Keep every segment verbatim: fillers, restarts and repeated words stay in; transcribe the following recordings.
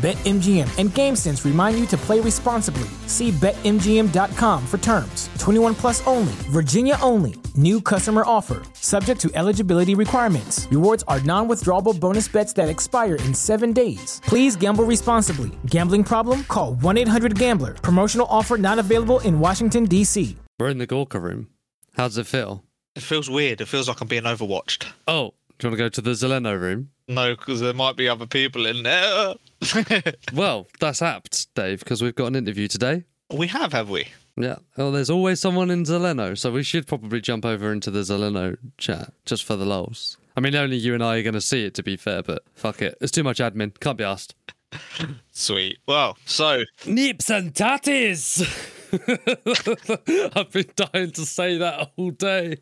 BetMGM and GameSense remind you to play responsibly. See Bet M G M dot com for terms. twenty-one plus only. Virginia only. New customer offer. Subject to eligibility requirements. Rewards are non-withdrawable bonus bets that expire in seven days. Please gamble responsibly. Gambling problem? Call one eight hundred gambler. Promotional offer not available in Washington, D C. We're in the Gorka room. How does it feel? It feels weird. It feels like I'm being overwatched. Oh, do you want to go to the Zeleno room? No, because there might be other people in there. Well, that's apt, Dave, because we've got an interview today. We have, have we? Yeah. Well, there's always someone in Zeleno, so we should probably jump over into the Zeleno chat, just for the lulz. I mean, only you and I are going to see it, to be fair, but fuck it. It's too much admin. Can't be asked. Sweet. Well, so... Nips and tatties! I've been dying to say that all day.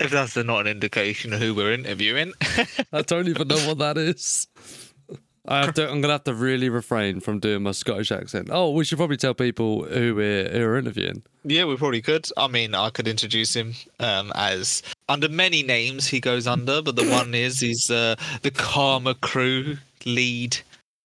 If that's not an indication of who we're interviewing. I don't even know what that is. I have to, I'm going to have to really refrain from doing my Scottish accent. Oh, we should probably tell people who we're, who we're interviewing. Yeah, we probably could. I mean, I could introduce him um, as... Under many names he goes under, but the one is he's uh, the Karma Krew lead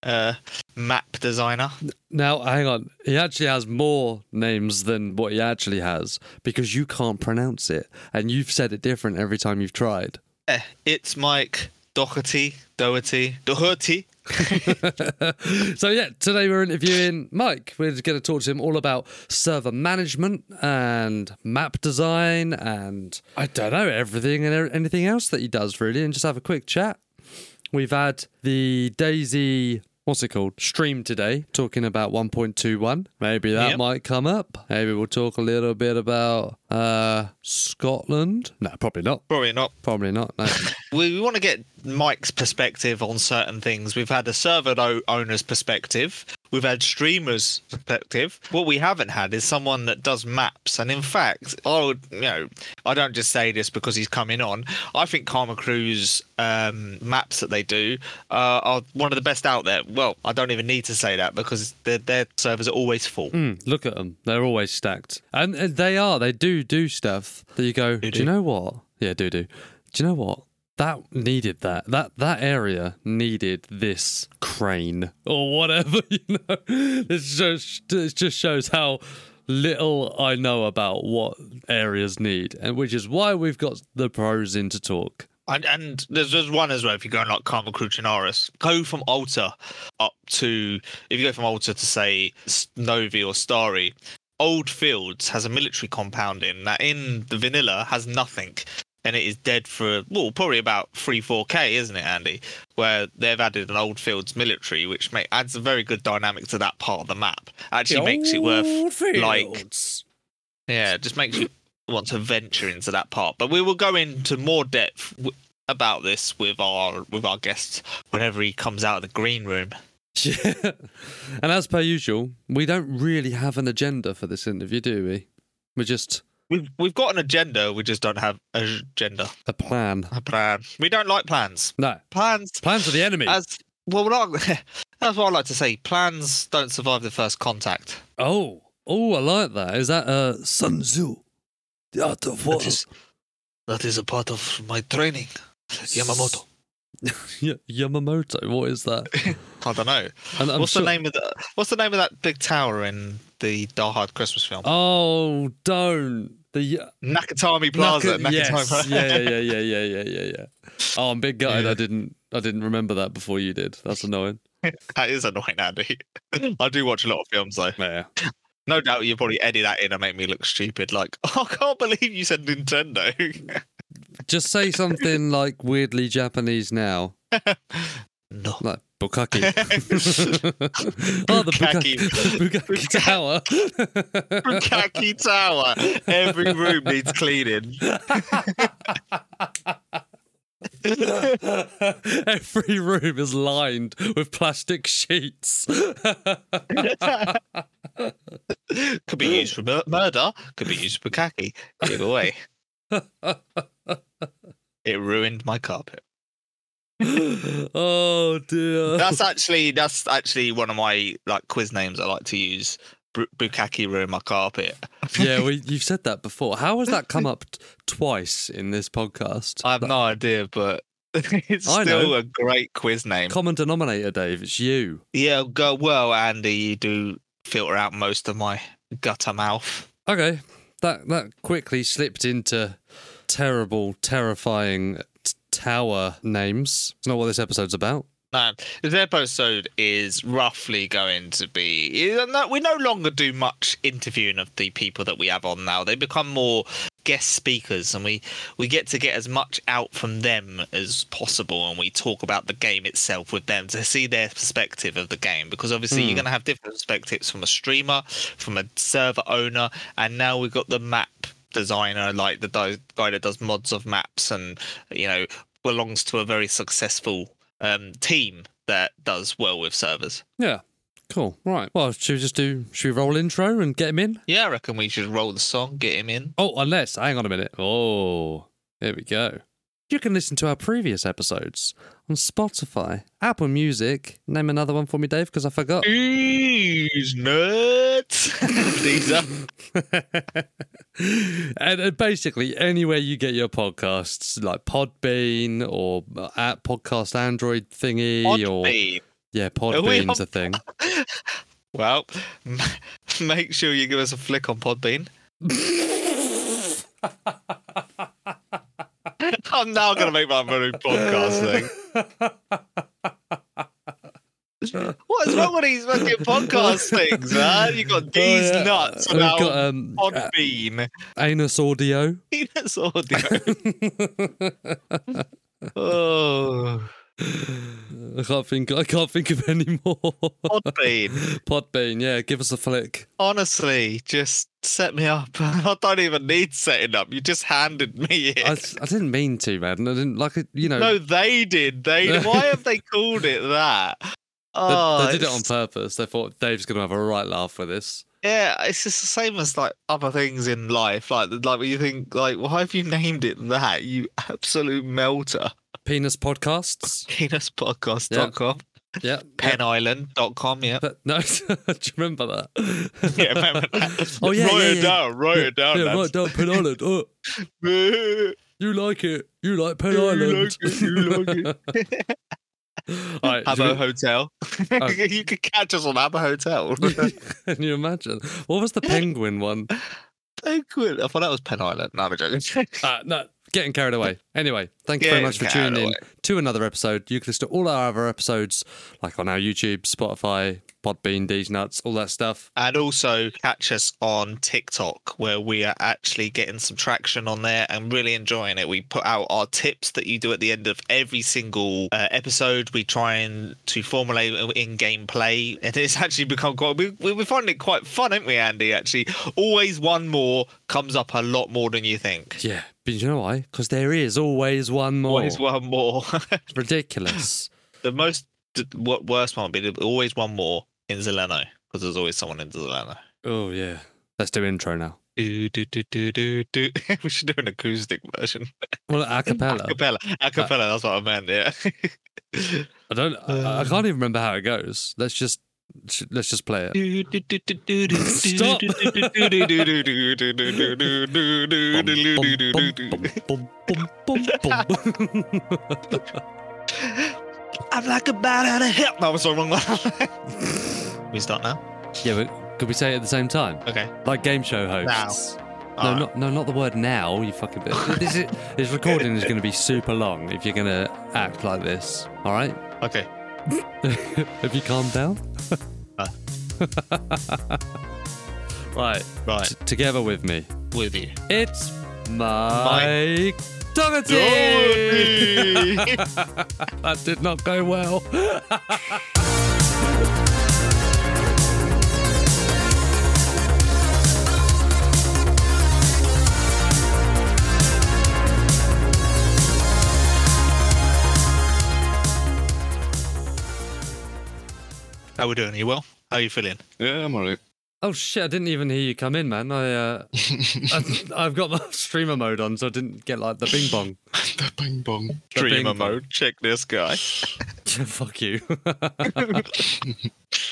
uh, map designer. Now, hang on. He actually has more names than what he actually has, because you can't pronounce it, and you've said it different every time you've tried. Yeah, it's Mike Doherty, Doherty, Doherty. So yeah, today we're interviewing Mike. We're going to talk to him all about server management and map design and I don't know, everything and anything else that he does really, and just have a quick chat. We've had the DayZ, what's it called, stream today, talking about one point two one. Maybe that yep. might come up. Maybe we'll talk a little bit about uh, Scotland. No, probably not. Probably not. Probably not, no. We want to get Mike's perspective on certain things. We've had a server owner's perspective. We've had streamers' perspective. What we haven't had is someone that does maps. And in fact, I would, you know, I don't just say this because he's coming on. I think Karma Krew's um, maps that they do uh, are one of the best out there. Well, I don't even need to say that because their servers are always full. Mm, look at them. They're always stacked. And, and they are. They do do stuff that you go, do, do. do you know what? Yeah, do do. Do you know what? That needed that. That that area needed this crane or whatever, you know. This just, it just shows how little I know about what areas need, and which is why we've got the pros in to talk. And, and there's there's one as well, if you're going like Karma Krew Chernarus, go from Alta up to, if you go from Alta to, say, Novi or Starry, Old Fields has a military compound in that in the vanilla has nothing. And it is dead for, well, probably about three, four K, isn't it, Andy? Where they've added an Old Fields military, which make, adds a very good dynamic to that part of the map. Actually the makes it worth, fields. like... Yeah, just makes you want to venture into that part. But we will go into more depth w- about this with our with our guest whenever he comes out of the green room. Yeah. And as per usual, we don't really have an agenda for this interview, do we? We're just... We've, we've got an agenda, we just don't have a agenda. A plan. A plan. We don't like plans. No. Plans. Plans are the enemy. As, well, not, that's what I like to say. Plans don't survive the first contact. Oh. Oh, I like that. Is that uh, Sun Tzu? The art of war. That is, that is a part of my training. Yamamoto. Yeah, Yamamoto, what is that? I don't know. And what's sure... the name of the, What's the name of that big tower in the Die Hard Christmas film? Oh, don't. The Nakatomi Plaza. Naka- Nakatomi yes. Plaza. yeah, yeah, yeah, yeah, yeah, yeah, yeah. Oh, I'm big gutted. Yeah. I didn't. I didn't remember that before you did. That's annoying. That is annoying, Andy. I do watch a lot of films, though. Yeah. No doubt you probably edit that in and make me look stupid. Like, oh, I can't believe you said Nintendo. Just say something like weirdly Japanese now. No. Like Bukkake. Oh, the Bukkake. Bukkake Tower. Bukkake Tower. Every room needs cleaning. Every room is lined with plastic sheets. Could be used for murder. Could be used for bukkake. Either way. It ruined my carpet. Oh dear. That's actually that's actually one of my like quiz names I like to use. B- Bukkake ruined my carpet. Yeah, well, you've said that before. How has that come up t- twice in this podcast? I have that... no idea, but it's I still know. a great quiz name. Common denominator, Dave. It's you. Yeah. Go well, Andy. You do filter out most of my gutter mouth. Okay, that that quickly slipped into terrible, terrifying. Tower names. It's not what this episode's about. No, this episode is roughly going to be... We no longer do much interviewing of the people that we have on now. They become more guest speakers, and we, we get to get as much out from them as possible, and we talk about the game itself with them to see their perspective of the game, because obviously mm. you're going to have different perspectives from a streamer, from a server owner, and now we've got the map designer, like the guy that does mods of maps and, you know, belongs to a very successful um, team that does well with servers. Yeah, cool. Right. Well, should we just do, should we roll intro and get him in? Yeah, I reckon we should roll the song, get him in. Oh, unless, hang on a minute. Oh, here we go. You can listen to our previous episodes on Spotify, Apple Music. Name another one for me, Dave, because I forgot. These nuts. These are. and, and basically, anywhere you get your podcasts, like Podbean or at Podcast Android thingy. Podbean. Or yeah, Podbean's a thing. Well, m- make sure you give us a flick on Podbean. I'm now going to make my own podcast thing. What is wrong with these fucking podcast things, man? You got these oh, yeah. nuts and now um, Podbean. Uh, anus audio. Anus audio. Oh. I can't think. I can't think of any more. Podbean. Podbean. Yeah, give us a flick. Honestly, just set me up. I don't even need setting up. You just handed me it. I, I didn't mean to, man. I didn't like it. You know. No, they did. They. Why have they called it that? Oh, they, they did it on purpose. They thought Dave's going to have a right laugh with this. Yeah, it's just the same as like other things in life. Like, like when you think, like, why have you named it that? You absolute melter. Penis Podcasts. penis podcast dot com. Yeah. pen island dot com, yeah. But, no, do you remember that? Yeah, remember that. Oh, yeah, write yeah, it yeah. down, write yeah, it down. Yeah, write down Pen Island. Oh. You like it. You like Pen you Island. Like it, you like it. All right, Abba we... Hotel. Oh. You could catch us on Abba Hotel. Can you imagine? What was the penguin one? Penguin. I thought that was Pen Island. No, I'm joking. Uh, no. Getting carried away. Anyway, thank you Getting very much for tuning away. in to another episode. You can listen to all our other episodes, like on our YouTube, Spotify, Podbean, D's Nuts, all that stuff. And also catch us on TikTok, where we are actually getting some traction on there and really enjoying it. We put out our tips that you do at the end of every single uh, episode. We try and to formulate in-game play. And it's actually become quite... We, we, we find it quite fun, aren't we, Andy, actually? Always one more comes up a lot more than you think. Yeah. But you know why? Because there is always one more. Always one more. Ridiculous. The most what worst one would be always one more in Zeleno, because there's always someone in Zeleno. Oh, yeah. Let's do intro now. Do, do, do, do, do, do. We should do an acoustic version. Well, a cappella. A cappella. A cappella, that's what I meant, yeah. I don't... I, I can't even remember how it goes. Let's just... Let's just play it. Stop. I'm like a bat out of hell. That was the wrong one. We start now? Yeah, but could we say it at the same time? Okay. Like game show hosts. Now. No, right. not, no, not the word now, you fucking bitch. This, is, this recording is going to be super long if you're going to act like this. All right? Okay. Have you calmed down? uh. Right, right. T- together with me. With you. It's Mike, Mike Doherty! Doherty! That did not go well. How are we doing? Are you well? How are you feeling? Yeah, I'm all right. Oh shit, I didn't even hear you come in, man. I, uh, I, I've got my streamer mode on, so I didn't get, like, the bing bong. The bing bong. Streamer mode. Check this guy. Fuck you. uh,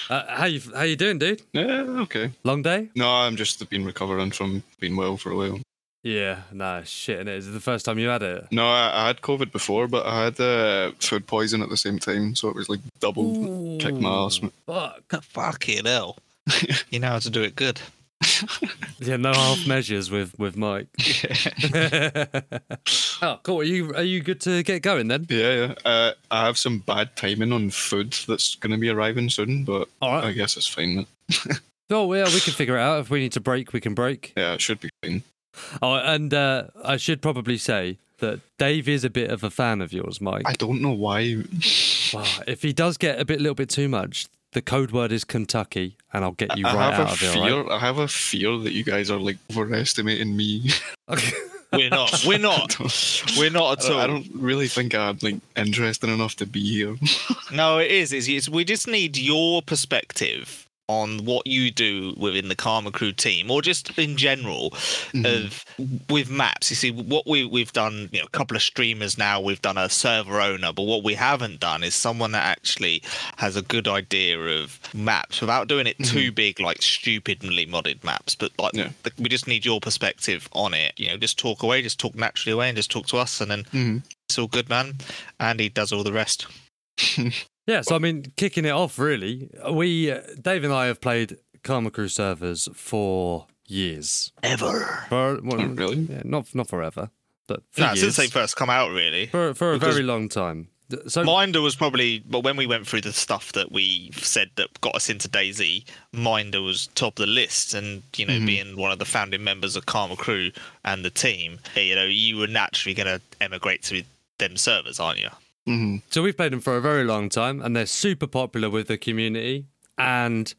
how you How you doing, dude? Yeah, okay. Long day? No, I'm just been recovering from being well for a while. Yeah, nah, shit, innit? Is it the first time you had it? No, I, I had COVID before, but I had uh, food poison at the same time, so it was like double kick my ass. Fuck. Fucking hell. You know how to do it good. Yeah, no half measures with, with Mike. Yeah. Oh, cool. Are you are you good to get going then? Yeah, yeah. Uh, I have some bad timing on food that's going to be arriving soon, but right. I guess it's fine then. Oh, yeah, we can figure it out. If we need to break, we can break. Yeah, it should be fine. Oh, and uh, I should probably say that Dave is a bit of a fan of yours, Mike. I don't know why. Well, if he does get a bit, little bit too much, the code word is Kentucky, and I'll get you I right out of fear, it. Right? I have a fear that you guys are like overestimating me. Okay. We're not. We're not. We're not at all. I don't really think I'm like interesting enough to be here. No, it is. It's, it's, we just need your perspective on what you do within the Karma Krew team, or just in general, mm-hmm. of with maps. You see, what we we've done, you know, a couple of streamers now. We've done a server owner, but what we haven't done is someone that actually has a good idea of maps without doing it mm-hmm. too big, like stupidly modded maps. But like, yeah. the, we just need your perspective on it. You know, just talk away, just talk naturally away, and just talk to us, and then mm-hmm. it's all good, man. Andy does all the rest. Yeah, so I mean, kicking it off, really, we, uh, Dave and I have played Karma Krew servers for years. Ever. For, well, not really? Yeah, not, not forever, but for nah, years. Since they first come out, really. For, for a very long time. So Minder was probably, but when we went through the stuff that we said that got us into DayZ, Minder was top of the list, and you know, mm-hmm. being one of the founding members of Karma Krew and the team, you know, you were naturally going to emigrate to them servers, aren't you? Mm-hmm. So we've played them for a very long time, and they're super popular with the community, and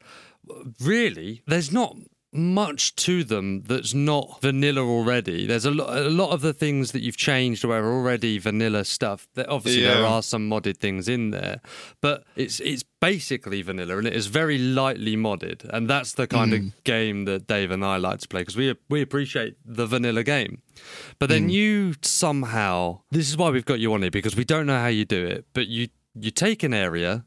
really there's not much to them that's not vanilla already. There's a lot, a lot of the things that you've changed are already vanilla stuff. Obviously yeah. there are some modded things in there, but it's it's basically vanilla, and it is very lightly modded, and that's the kind mm. of game that Dave and I like to play, because we we appreciate the vanilla game. But then mm. you somehow, this is why we've got you on here, because we don't know how you do it, but you, you take an area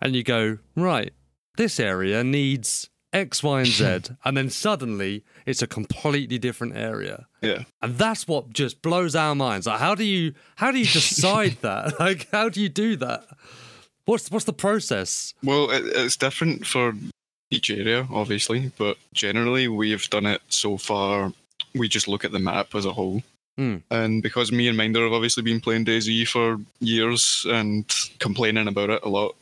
and you go, right, this area needs X, Y, and Z, and then suddenly it's a completely different area. Yeah. And that's what just blows our minds. Like, how do you how do you decide that? Like, how do you do that? What's what's the process? Well, it, it's different for each area, obviously, but generally we've done it so far, we just look at the map as a whole. Mm. And because me and Minder have obviously been playing DayZ for years and complaining about it a lot,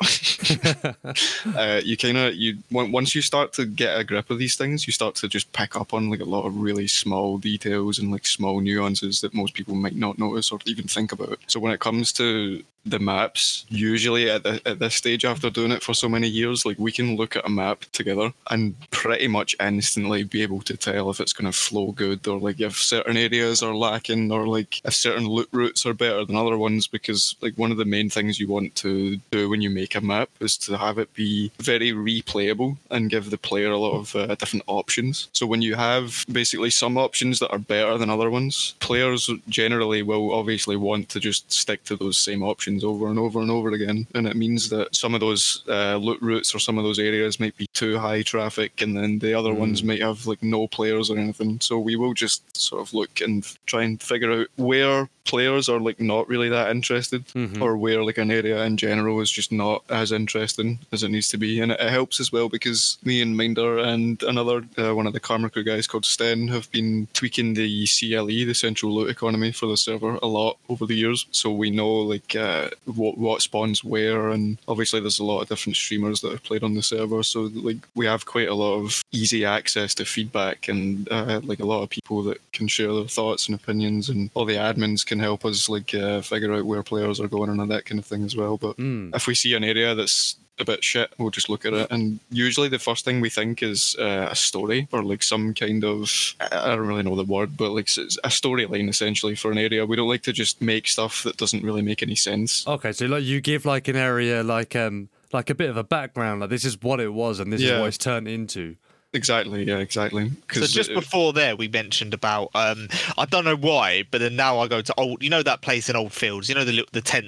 uh, you kind of you once you start to get a grip of these things, you start to just pick up on like a lot of really small details and like small nuances that most people might not notice or even think about. So when it comes to the maps, usually at, the, at this stage, after doing it for so many years, like we can look at a map together and pretty much instantly be able to tell if it's going to flow good, or like if certain areas are lacking, or like if certain loot routes are better than other ones, because like one of the main things you want to do when you make a map is to have it be very replayable and give the player a lot of uh, different options. So when you have basically some options that are better than other ones, players generally will obviously want to just stick to those same options over and over and over again, and it means that some of those uh, loot routes or some of those areas might be too high traffic, and then the other mm. ones might have like no players or anything. So we will just sort of look and try and figure out where players are like not really that interested, mm-hmm. or where like an area in general is just not as interesting as it needs to be. And it helps as well because me and Minder and another uh, one of the Karma Krew guys called Sten have been tweaking the C L E, the central loot economy, for the server a lot over the years, so we know like uh, What, what spawns where, and obviously there's a lot of different streamers that have played on the server, so like we have quite a lot of easy access to feedback, and uh, like a lot of people that can share their thoughts and opinions, and all the admins can help us like uh, figure out where players are going and that kind of thing as well. But mm. if we see an area that's a bit shit, we'll just look at it. And usually the first thing we think is uh, a story or like some kind of, I don't really know the word, but like a storyline essentially for an area. We don't like to just make stuff that doesn't really make any sense. Okay, so like you give like an area like um like a bit of a background, like this is what it was and this yeah. is what it's turned into. Exactly, yeah, exactly. So just it, before there, we mentioned about, um, I don't know why, but then now I go to Old, you know that place in Old Fields, you know the the tent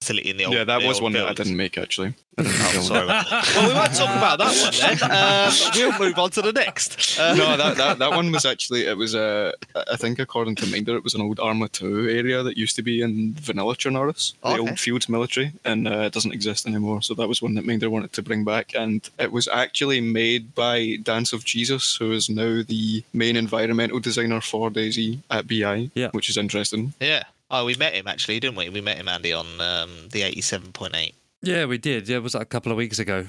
facility in the Old Fields? Yeah, that was one fields. that I didn't make, actually. I didn't oh, sorry. Well, we won't talk about that one then. Uh, we'll move on to the next. Uh, no, that, that that one was actually, it was, uh, I think according to Minder, it was an old Arma two area that used to be in Vanilla Chernarus, the okay. Old Fields military, and uh, it doesn't exist anymore. So that was one that Minder wanted to bring back, and it was actually made by Dance of Jesus, who is now the main environmental designer for DayZ at B I, yeah. which is interesting. Yeah. Oh, we met him actually, didn't we? We met him, Andy, on um, the eighty-seven point eight. Yeah, we did. Yeah, it was like a couple of weeks ago.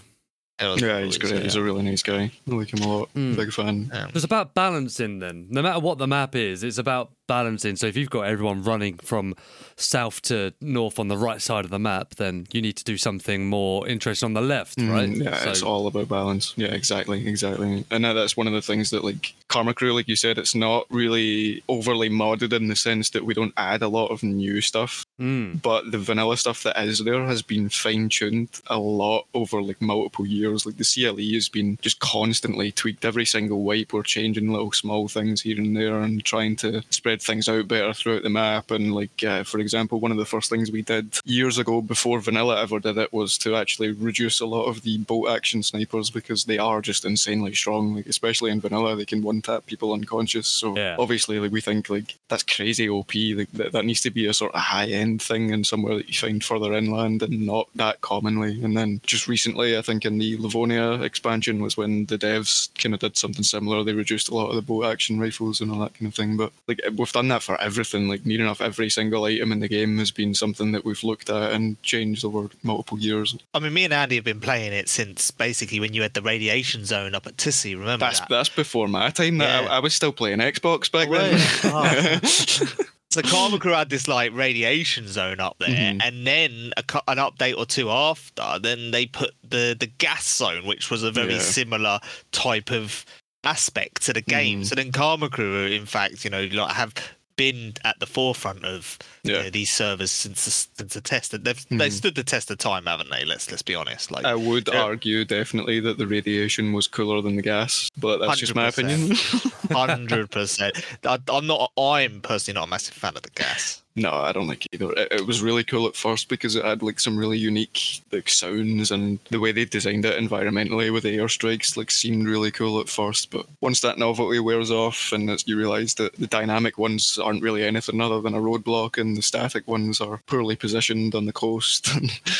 Yeah, he's great. Ago. He's a really nice guy. I like him a lot. Mm. Big fan. Um, it's about balancing then. No matter what the map is, it's about balancing. So if you've got everyone running from south to north on the right side of the map, then you need to do something more interesting on the left, right? Mm, yeah, so it's all about balance. Yeah, exactly, exactly. And that's one of the things that, like, Karma Krew, like you said, it's not really overly modded in the sense that we don't add a lot of new stuff. Mm. But the vanilla stuff that is there has been fine-tuned a lot over like multiple years. Like the C L E has been just constantly tweaked. Every single wipe, we're changing little small things here and there and trying to spread things out better throughout the map. And like, uh, for example, one of the first things we did years ago before vanilla ever did it was to actually reduce a lot of the bolt action snipers because they are just insanely strong. Like especially in vanilla, they can one-tap people unconscious. So yeah. obviously, like we think like that's crazy O P. Like that, that needs to be a sort of high-end thing and somewhere that you find further inland and not that commonly. And then just recently, I think in the Livonia expansion was when the devs kind of did something similar. They reduced a lot of the bolt action rifles and all that kind of thing. But like we've done that for everything. Like near enough every single item in the game has been something that we've looked at and changed over multiple years. I mean, me and Andy have been playing it since basically when you had the radiation zone up at Tissy. Remember that's, that? That's before my time. Yeah. I, I was still playing Xbox back oh, then. Right. Oh. So Karma Krew had this like radiation zone up there, mm-hmm. and then a, an update or two after, then they put the, the gas zone, which was a very yeah. similar type of aspect to the game. Mm. So then Karma Krew, in fact, you know, like have been at the forefront of yeah. you know, these servers since the, since the test. They've mm-hmm. they stood the test of time, haven't they? Let's let's be honest. Like I would yeah. argue definitely that the radiation was cooler than the gas, but that's one hundred percent just my opinion. Hundred percent. I'm not. I'm personally not a massive fan of the gas. No, I don't like it either. It, it was really cool at first because it had like some really unique like sounds, and the way they designed it environmentally with the airstrikes like seemed really cool at first. But once that novelty wears off and it's, you realise that the dynamic ones aren't really anything other than a roadblock, and the static ones are poorly positioned on the coast.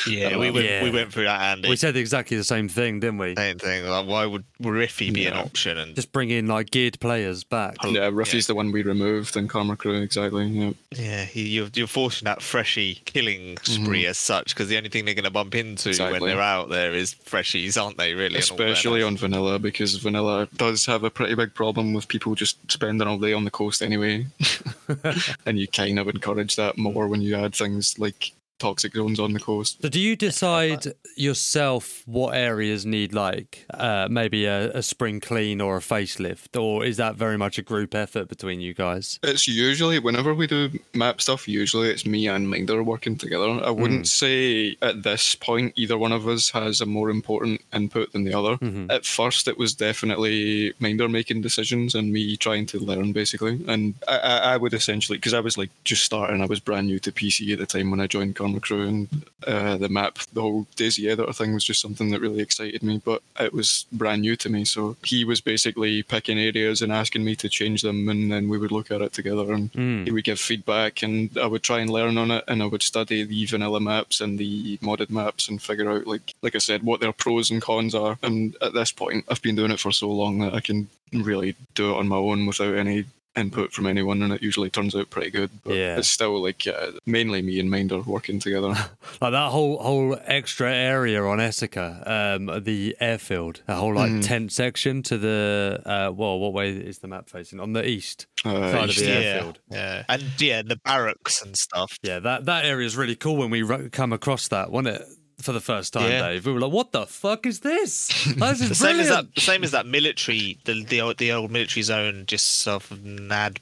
yeah, we went, yeah, we went through that, Andy. We said exactly the same thing, didn't we? Same thing. Like, why would Riffy be yeah. an option? And just bring in like geared players back. Yeah, Riffy's yeah. the one we removed in Karma Krew. Exactly. Yeah. Yeah. He, You're, you're forcing that freshie killing spree mm-hmm. as such, because the only thing they're going to bump into exactly. when they're out there is freshies, aren't they, really? Especially on vanilla, because vanilla does have a pretty big problem with people just spending all day on the coast anyway. And you kind of encourage that more when you add things like toxic zones on the coast. So do you decide yourself what areas need like uh, maybe a, a spring clean or a facelift, or is that very much a group effort between you guys? It's usually, whenever we do map stuff, usually it's me and Minder working together. I wouldn't mm. say at this point either one of us has a more important input than the other. Mm-hmm. At first it was definitely Minder making decisions and me trying to learn basically, and I, I, I would essentially, because I was like just starting, I was brand new to P C at the time when I joined Karma Krew, and uh, the map, the whole DayZ editor thing was just something that really excited me, but it was brand new to me. So he was basically picking areas and asking me to change them, and then we would look at it together, and mm. he would give feedback, and I would try and learn on it, and I would study the vanilla maps and the modded maps and figure out, like like I said, what their pros and cons are. And at this point, I've been doing it for so long that I can really do it on my own without any input from anyone, and it usually turns out pretty good. But yeah. It's still like uh, mainly me and Minder working together. Like that whole whole extra area on Esseker, um, the airfield, a whole like mm. tent section to the uh, well, what way is the map facing? On the east uh, side east, of the airfield. Yeah. yeah, and yeah, the barracks and stuff. Yeah, that that area is really cool when we re- come across that, wasn't it? For the first time, yeah. Dave, we were like, "What the fuck is this? This is the same as that. The same as that military, the the old, the old military zone just south of Nadbor.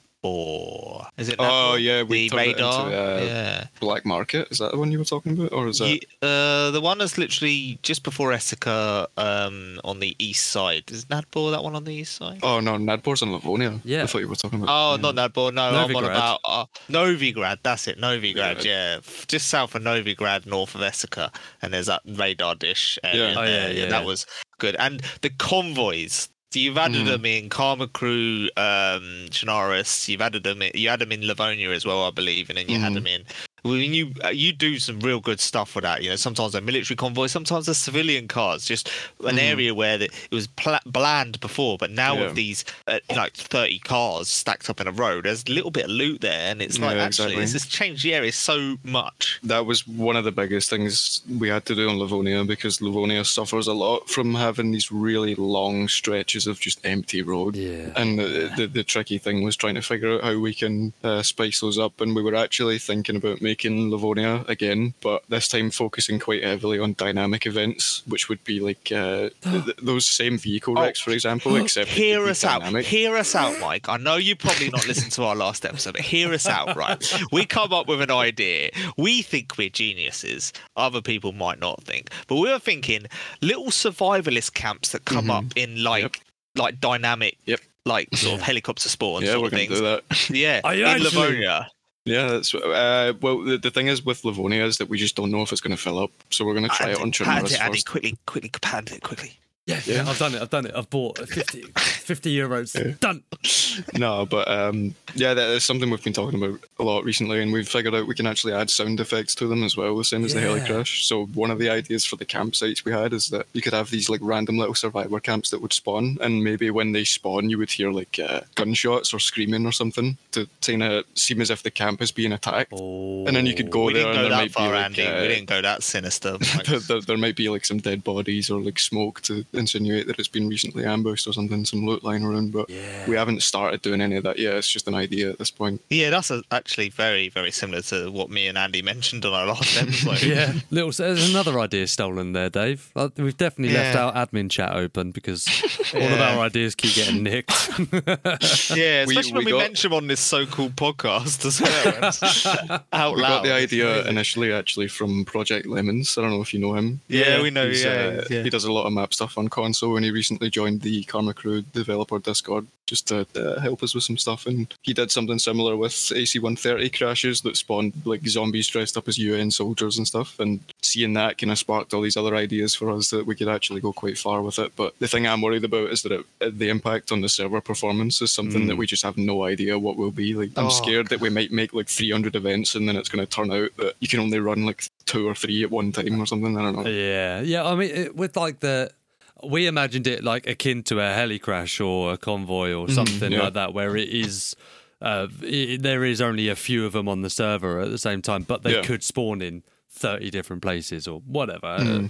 Is it? Nadbor? Oh yeah, we the radar. Into, uh, yeah, Black Market. Is that the one you were talking about, or is that you, uh, the one that's literally just before Esseker um, on the east side? Is Nadbor that one on the east side? Oh no, Nadbor's in Livonia. Yeah, I thought you were talking about. Oh, yeah. Not Nadbor. No, Novigrad. I'm on about uh, Novigrad. That's it, Novigrad. Yeah. yeah, just south of Novigrad, north of Esseker. And there's that radar dish. And, yeah. And, oh, yeah, yeah, yeah, that was good. And the convoys, you've added mm. them in Karma Krew, um, Chernarus. You've added them. In, you had them in Livonia as well, I believe, and then you mm. had them in. Well, you you do some real good stuff with that. You know, sometimes they're military convoys, sometimes they're civilian cars. Just an mm. area where the, it was pl- bland before, but now yeah. with these uh, like thirty cars stacked up in a row, there's a little bit of loot there, and it's like yeah, actually exactly. It's just changed the area so much. That was one of the biggest things we had to do on Livonia, because Livonia suffers a lot from having these really long stretches of just empty road. Yeah. And the, the the tricky thing was trying to figure out how we can uh, spice those up, and we were actually thinking about making in Livonia again, but this time focusing quite heavily on dynamic events, which would be like uh, th- th- those same vehicle wrecks, oh, for example, except hear us out dynamic. Hear us out, Mike. I know you probably not listened to our last episode, but hear us out, right? We come up with an idea, we think we're geniuses, other people might not think, but we were thinking little survivalist camps that come mm-hmm. up in like yep. like dynamic yep. like sort of helicopter spawns, yeah, sort of things. That. Yeah, I in actually- Livonia. Yeah, that's uh, well. The, the thing is with Livonia is that we just don't know if it's going to fill up, so we're going to try it on Chernarus first. Andy, quickly, quickly, hand it quickly. Yeah, yeah, yeah, I've done it. I've done it. I've bought fifty, fifty euros. Yeah. Done. No, but um, yeah, that is something we've been talking about a lot recently, and we've figured out we can actually add sound effects to them as well, the same as yeah. the heli crash. So one of the ideas for the campsites we had is that you could have these like random little survivor camps that would spawn, and maybe when they spawn, you would hear like uh, gunshots or screaming or something to kind of seem as if the camp is being attacked. Oh. And then you could go we there, didn't go and there that might far, be like, Andy. Uh, we didn't go that sinister. there, there, there might be like some dead bodies or like smoke to insinuate that it's been recently ambushed or something, some loot lying around, but yeah. we haven't started doing any of that yet. It's just an idea at this point. Yeah, that's a, actually very, very similar to what me and Andy mentioned on our last episode. Yeah, little. There's another idea stolen there, Dave. We've definitely yeah. left our admin chat open because yeah. all of our ideas keep getting nicked. Yeah, especially we, when we, we got... mention on this so-called podcast as well. Out we loud. Got the idea initially actually from Project Lemons. I don't know if you know him. Yeah, yeah we know. Yeah, uh, yeah, he does a lot of map stuff on console, and he recently joined the Karma Krew developer Discord just to uh, help us with some stuff, and he did something similar with A C one thirty crashes that spawned like zombies dressed up as U N soldiers and stuff, and seeing that kind of sparked all these other ideas for us that we could actually go quite far with it. But the thing I'm worried about is that it, the impact on the server performance is something mm. that we just have no idea what will be like. I'm oh, scared God. that we might make like three hundred events and then it's going to turn out that you can only run like two or three at one time or something. I don't know. Yeah, yeah. I mean, it, with like the we imagined it like akin to a heli crash or a convoy or something mm, yeah. like that, where it is uh, it, there is only a few of them on the server at the same time, but they yeah. could spawn in thirty different places or whatever. Mm. Uh,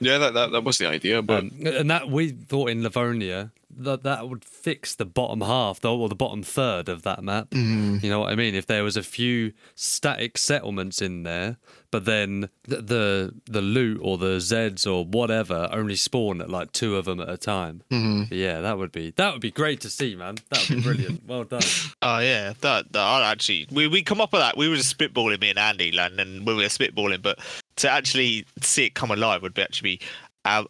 yeah, that, that that was the idea. But um, and that we thought in Livonia that that would fix the bottom half, though, or the bottom third of that map. Mm. You know what I mean? If there was a few static settlements in there, but then the, the the loot or the Zeds or whatever only spawn at like two of them at a time. Mm-hmm. Yeah, that would be that would be great to see, man. That would be brilliant. Well done. Oh yeah, that that I'd actually we we come up with that. We were just spitballing, me and Andy, and then we were spitballing, but to actually see it come alive would be actually be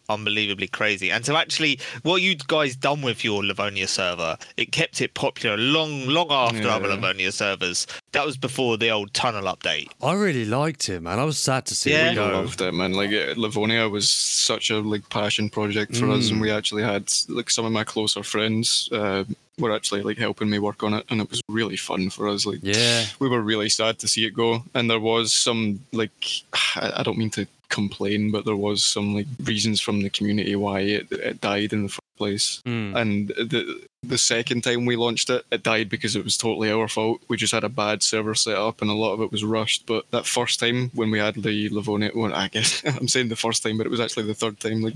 unbelievably crazy. And so actually what you guys done with your Livonia server, it kept it popular long long after yeah. other Livonia servers. That was before the old tunnel update. I really liked it, man. I was sad to see yeah. it go. I loved it, man. Like it, Livonia was such a like passion project for mm. us, and we actually had like some of my closer friends uh, were actually like helping me work on it, and it was really fun for us. Like yeah. we were really sad to see it go, and there was some like I, I don't mean to complain, but there was some like reasons from the community why it, it died in the first place. Mm. And the the second time we launched it, it died because it was totally our fault. We just had a bad server set up and a lot of it was rushed. But that first time when we had the Livonia, well, I guess I'm saying the first time, but it was actually the third time, like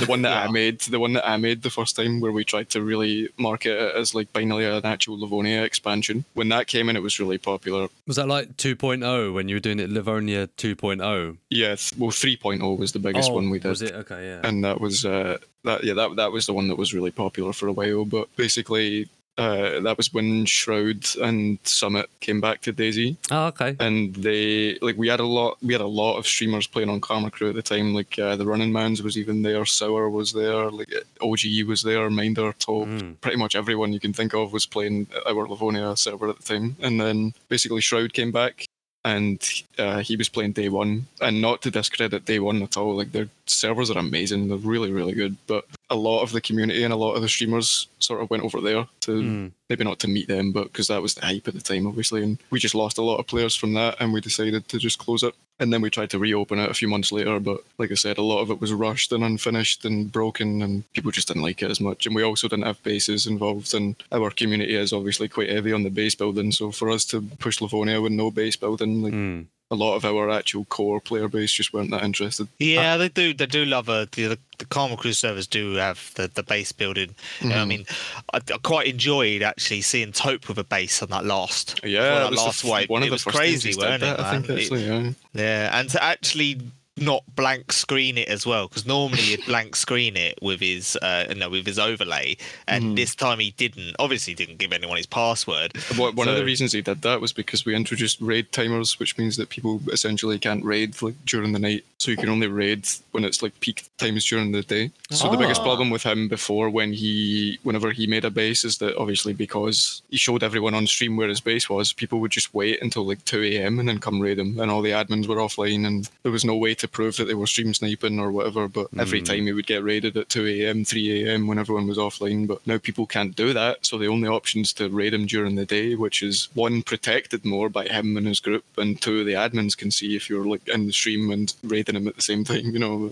the one that yeah. I made, the one that I made the first time, where we tried to really market it as like finally an actual Livonia expansion. When that came in, it was really popular. Was that like two point oh when you were doing it, Livonia two point oh? Yes, well, three point oh was the biggest oh, one we did. Was it? Okay, yeah. And that was uh, that yeah that that was the one that was really popular for a while. But basically, uh, that was when Shroud and Summit came back to DayZ. Oh, okay. And they like we had a lot we had a lot of streamers playing on Karma Krew at the time. Like uh, the Running Man's was even there, Sour was there, like O G E was there, Minder, Tope. Mm. Pretty much everyone you can think of was playing our Livonia server at the time. And then basically Shroud came back. And uh, he was playing Day One, and not to discredit Day One at all. Like, their servers are amazing; they're really, really good. But a lot of the community and a lot of the streamers sort of went over there to mm. maybe not to meet them, but because that was the hype at the time, obviously. And we just lost a lot of players from that, and we decided to just close it. And then we tried to reopen it a few months later, but like I said, a lot of it was rushed and unfinished and broken, and people just didn't like it as much. And we also didn't have bases involved, and our community is obviously quite heavy on the base building. So for us to push Livonia with no base building, like mm. a lot of our actual core player base just weren't that interested. Yeah, they do. They do love a, the the Karma Krew servers do have the, the base building. Mm. I mean, I, I quite enjoyed actually seeing Taupe with a base on that last. Yeah, that last the, wipe. One it of was the crazy, wasn't it? I think it, yeah. yeah, and to actually not blank screen it as well, because normally he'd blank screen it with his uh, no with his overlay, and mm. this time he didn't. Obviously, he didn't give anyone his password. One so. of the reasons he did that was because we introduced raid timers, which means that people essentially can't raid like during the night, so you can only raid when it's like peak times during the day. So ah. the biggest problem with him before, when he whenever he made a base, is that obviously because he showed everyone on stream where his base was, people would just wait until like two a.m. and then come raid him, and all the admins were offline, and there was no way to to prove that they were stream sniping or whatever. But mm. every time he would get raided at two a.m, three a.m. when everyone was offline. But now people can't do that, so the only option's to raid him during the day, which is one, protected more by him and his group, and two, the admins can see if you're like in the stream and raiding him at the same time, you know.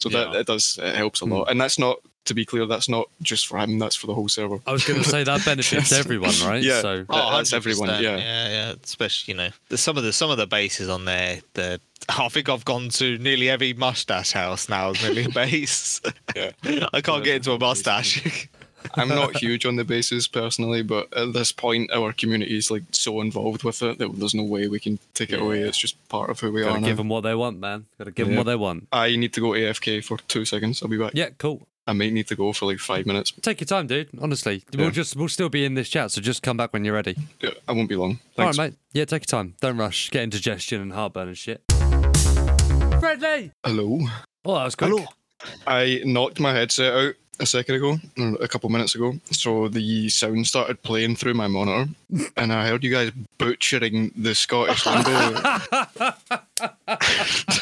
So yeah. that it does it helps a mm. lot. And that's not, to be clear, that's not just for him, that's for the whole server. I was going to say that benefits everyone, right? Yeah, so oh, that's everyone. Yeah, yeah, yeah. Especially, you know, the, some of the some of the bases on there. The I think I've gone to nearly every mustache house now. Nearly a base. Yeah, I can't yeah, get into a mustache. I'm not huge on the bases personally, but at this point, our community is like so involved with it that there's no way we can take it yeah. away. It's just part of who we Gotta are. Gotta give now. them what they want, man. Gotta give yeah. them what they want. I need to go A F K for two seconds. I'll be back. Yeah, cool. I may need to go for like five minutes. Take your time, dude. Honestly, yeah. we'll just we'll still be in this chat, so just come back when you're ready. Yeah, I won't be long. Thanks. All right, mate. Yeah, take your time. Don't rush. Get indigestion and heartburn and shit. Friendly. Hello. Oh, that was quick. Hello. I knocked my headset out a second ago, or a couple minutes ago, so the sound started playing through my monitor, and I heard you guys butchering the Scottish lingo.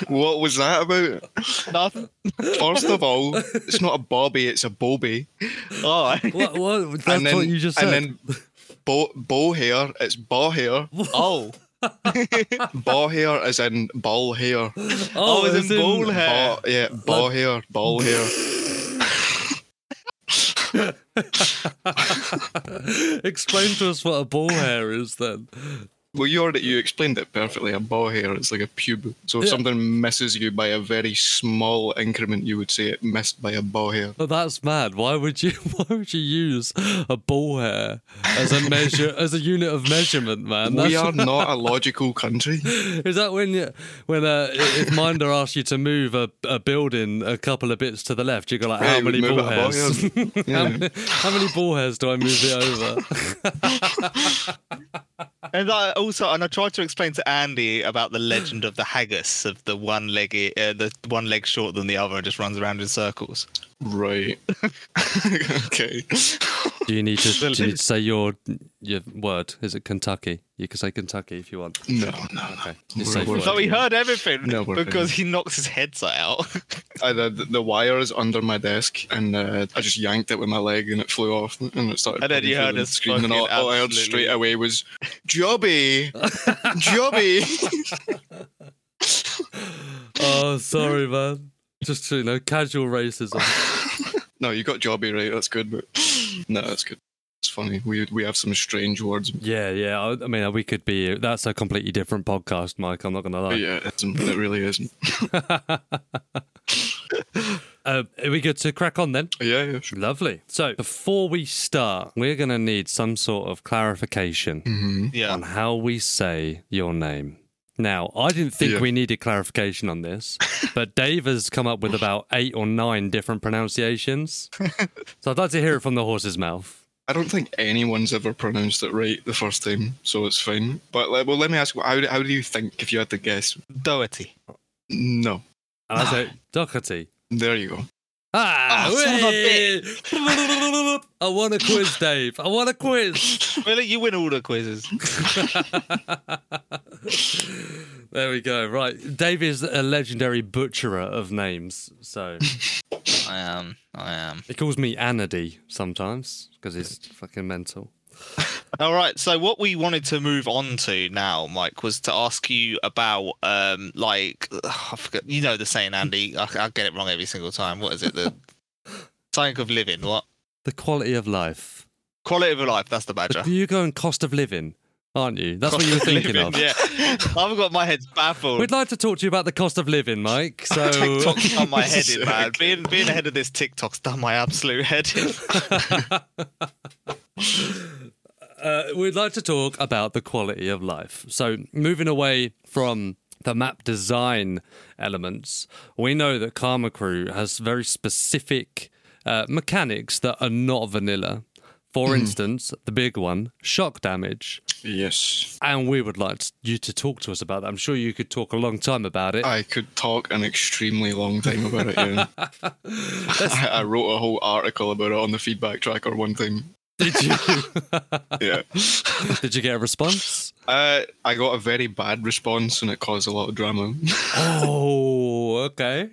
What was that about? Nothing. First of all, it's not a bobby, it's a bobby. Oh, what, what? That's and then, what you just said. And then bo- bow hair, it's bow hair. Oh. Ball hair as in ball hair. Oh, oh as, as in, in ball hair. Ball, yeah, ball like... hair, ball hair. Explain to us what a ball hair is then. Well, you already you explained it perfectly. A ball hair is like a pube. So if yeah. something misses you by a very small increment, you would say it missed by a ball hair. Oh, that's mad. Why would you? Why would you use a ball hair as a measure, as a unit of measurement, man? That's... We are not a logical country. Is that when you, when uh, if Minder asks you to move a, a building a couple of bits to the left, you go like, how yeah, many ball hairs? Ball hair. Yeah. how, many, how many ball hairs do I move it over? And I also, and I tried to explain to Andy about the legend of the haggis, of the one leg, uh, the one leg shorter than the other, and just runs around in circles. Right. Okay. Do you need to, do you need to say your your word? Is it Kentucky? You can say Kentucky if you want. No, no, okay. no. So he heard everything no, because he knocks his headset out. I, the, the wire is under my desk, and uh, I just yanked it with my leg, and it flew off, and it started. And then you heard us screaming, and all, all I heard straight away was "Jobby, Jobby." Oh, sorry, man. Just, you know, casual racism. No, you got Jobby right. That's good, but No, that's good. It's funny. We we have some strange words. Yeah, yeah. I, I mean, we could be... That's a completely different podcast, Mike. I'm not going to lie. But yeah, it, isn't, it really isn't. Uh, are we good to crack on then? Yeah, yeah, sure. Lovely. So before we start, we're going to need some sort of clarification mm-hmm. yeah. on how we say your name. Now, I didn't think yeah. we needed clarification on this, but Dave has come up with about eight or nine different pronunciations. So I'd like to hear it from the horse's mouth. I don't think anyone's ever pronounced it right the first time, so it's fine. But well, let me ask, how do, how do you think, if you had to guess? Doherty. No. And I say Doherty. There you go. Ah, oh, son of a bitch. I want a quiz, Dave. I want a quiz. Really, you win all the quizzes. There we go. Right, Dave is a legendary butcherer of names. So I am. I am. He calls me Andy sometimes because he's fucking mental. All right. So what we wanted to move on to now, Mike, was to ask you about, um, like, ugh, I forget, you know the saying, Andy. I, I get it wrong every single time. What is it? The tank of living. What? The quality of life. Quality of life. That's the badger. But you're going cost of living, aren't you? That's cost what you were of thinking living, of. Yeah. I've got my head baffled. We'd like to talk to you about the cost of living, Mike. So TikTok's done my head in, man. Being being ahead of this TikTok's done my absolute head in. Uh, we'd like to talk about the quality of life. So moving away from the map design elements, we know that Karma Krew has very specific uh, mechanics that are not vanilla. For mm. instance, the big one, shock damage. Yes. And we would like you to talk to us about that. I'm sure you could talk a long time about it. I could talk an extremely long time about it, yeah. I, I wrote a whole article about it on the feedback tracker one time. Did you? Yeah. Did you get a response? Uh, I got a very bad response and it caused a lot of drama. Oh, okay.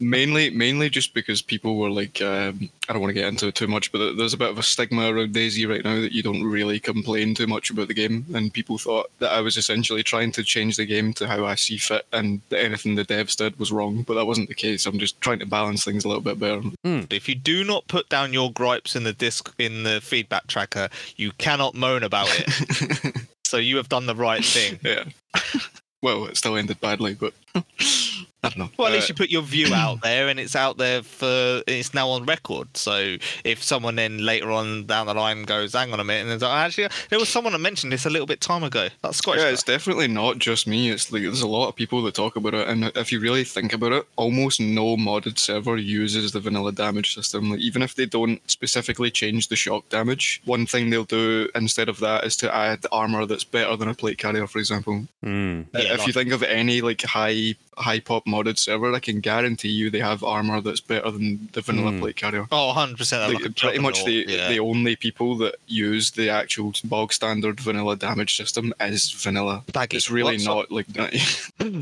mainly, mainly just because people were like, um, I don't want to get into it too much, but there's a bit of a stigma around DayZ right now that you don't really complain too much about the game. And people thought that I was essentially trying to change the game to how I see fit and anything the devs did was wrong, but that wasn't the case. I'm just trying to balance things a little bit better. Mm. If you do not put down your gripes in the disc, in the feedback tracker, you cannot moan about it. So you have done the right thing. Yeah. Well, it still ended badly, but I don't know. Well, at uh, least you put your view out there, and it's out there for it's now on record. So if someone then later on down the line goes, "Hang on a minute," and it's like, oh, actually, there was someone that mentioned this a little bit time ago. That's Scottish. Yeah, guy. It's definitely not just me. It's like there's a lot of people that talk about it, and if you really think about it, almost no modded server uses the vanilla damage system. Like, even if they don't specifically change the shock damage, one thing they'll do instead of that is to add armor that's better than a plate carrier, for example. Mm. Uh, yeah, if like- you think of any like high high pop modded server, I can guarantee you they have armor that's better than the vanilla mm. plate carrier. Oh, one hundred percent. Like, pretty much the, yeah. the only people that use the actual bog standard vanilla damage system is vanilla. Baggy. It's really What's not up? Like that.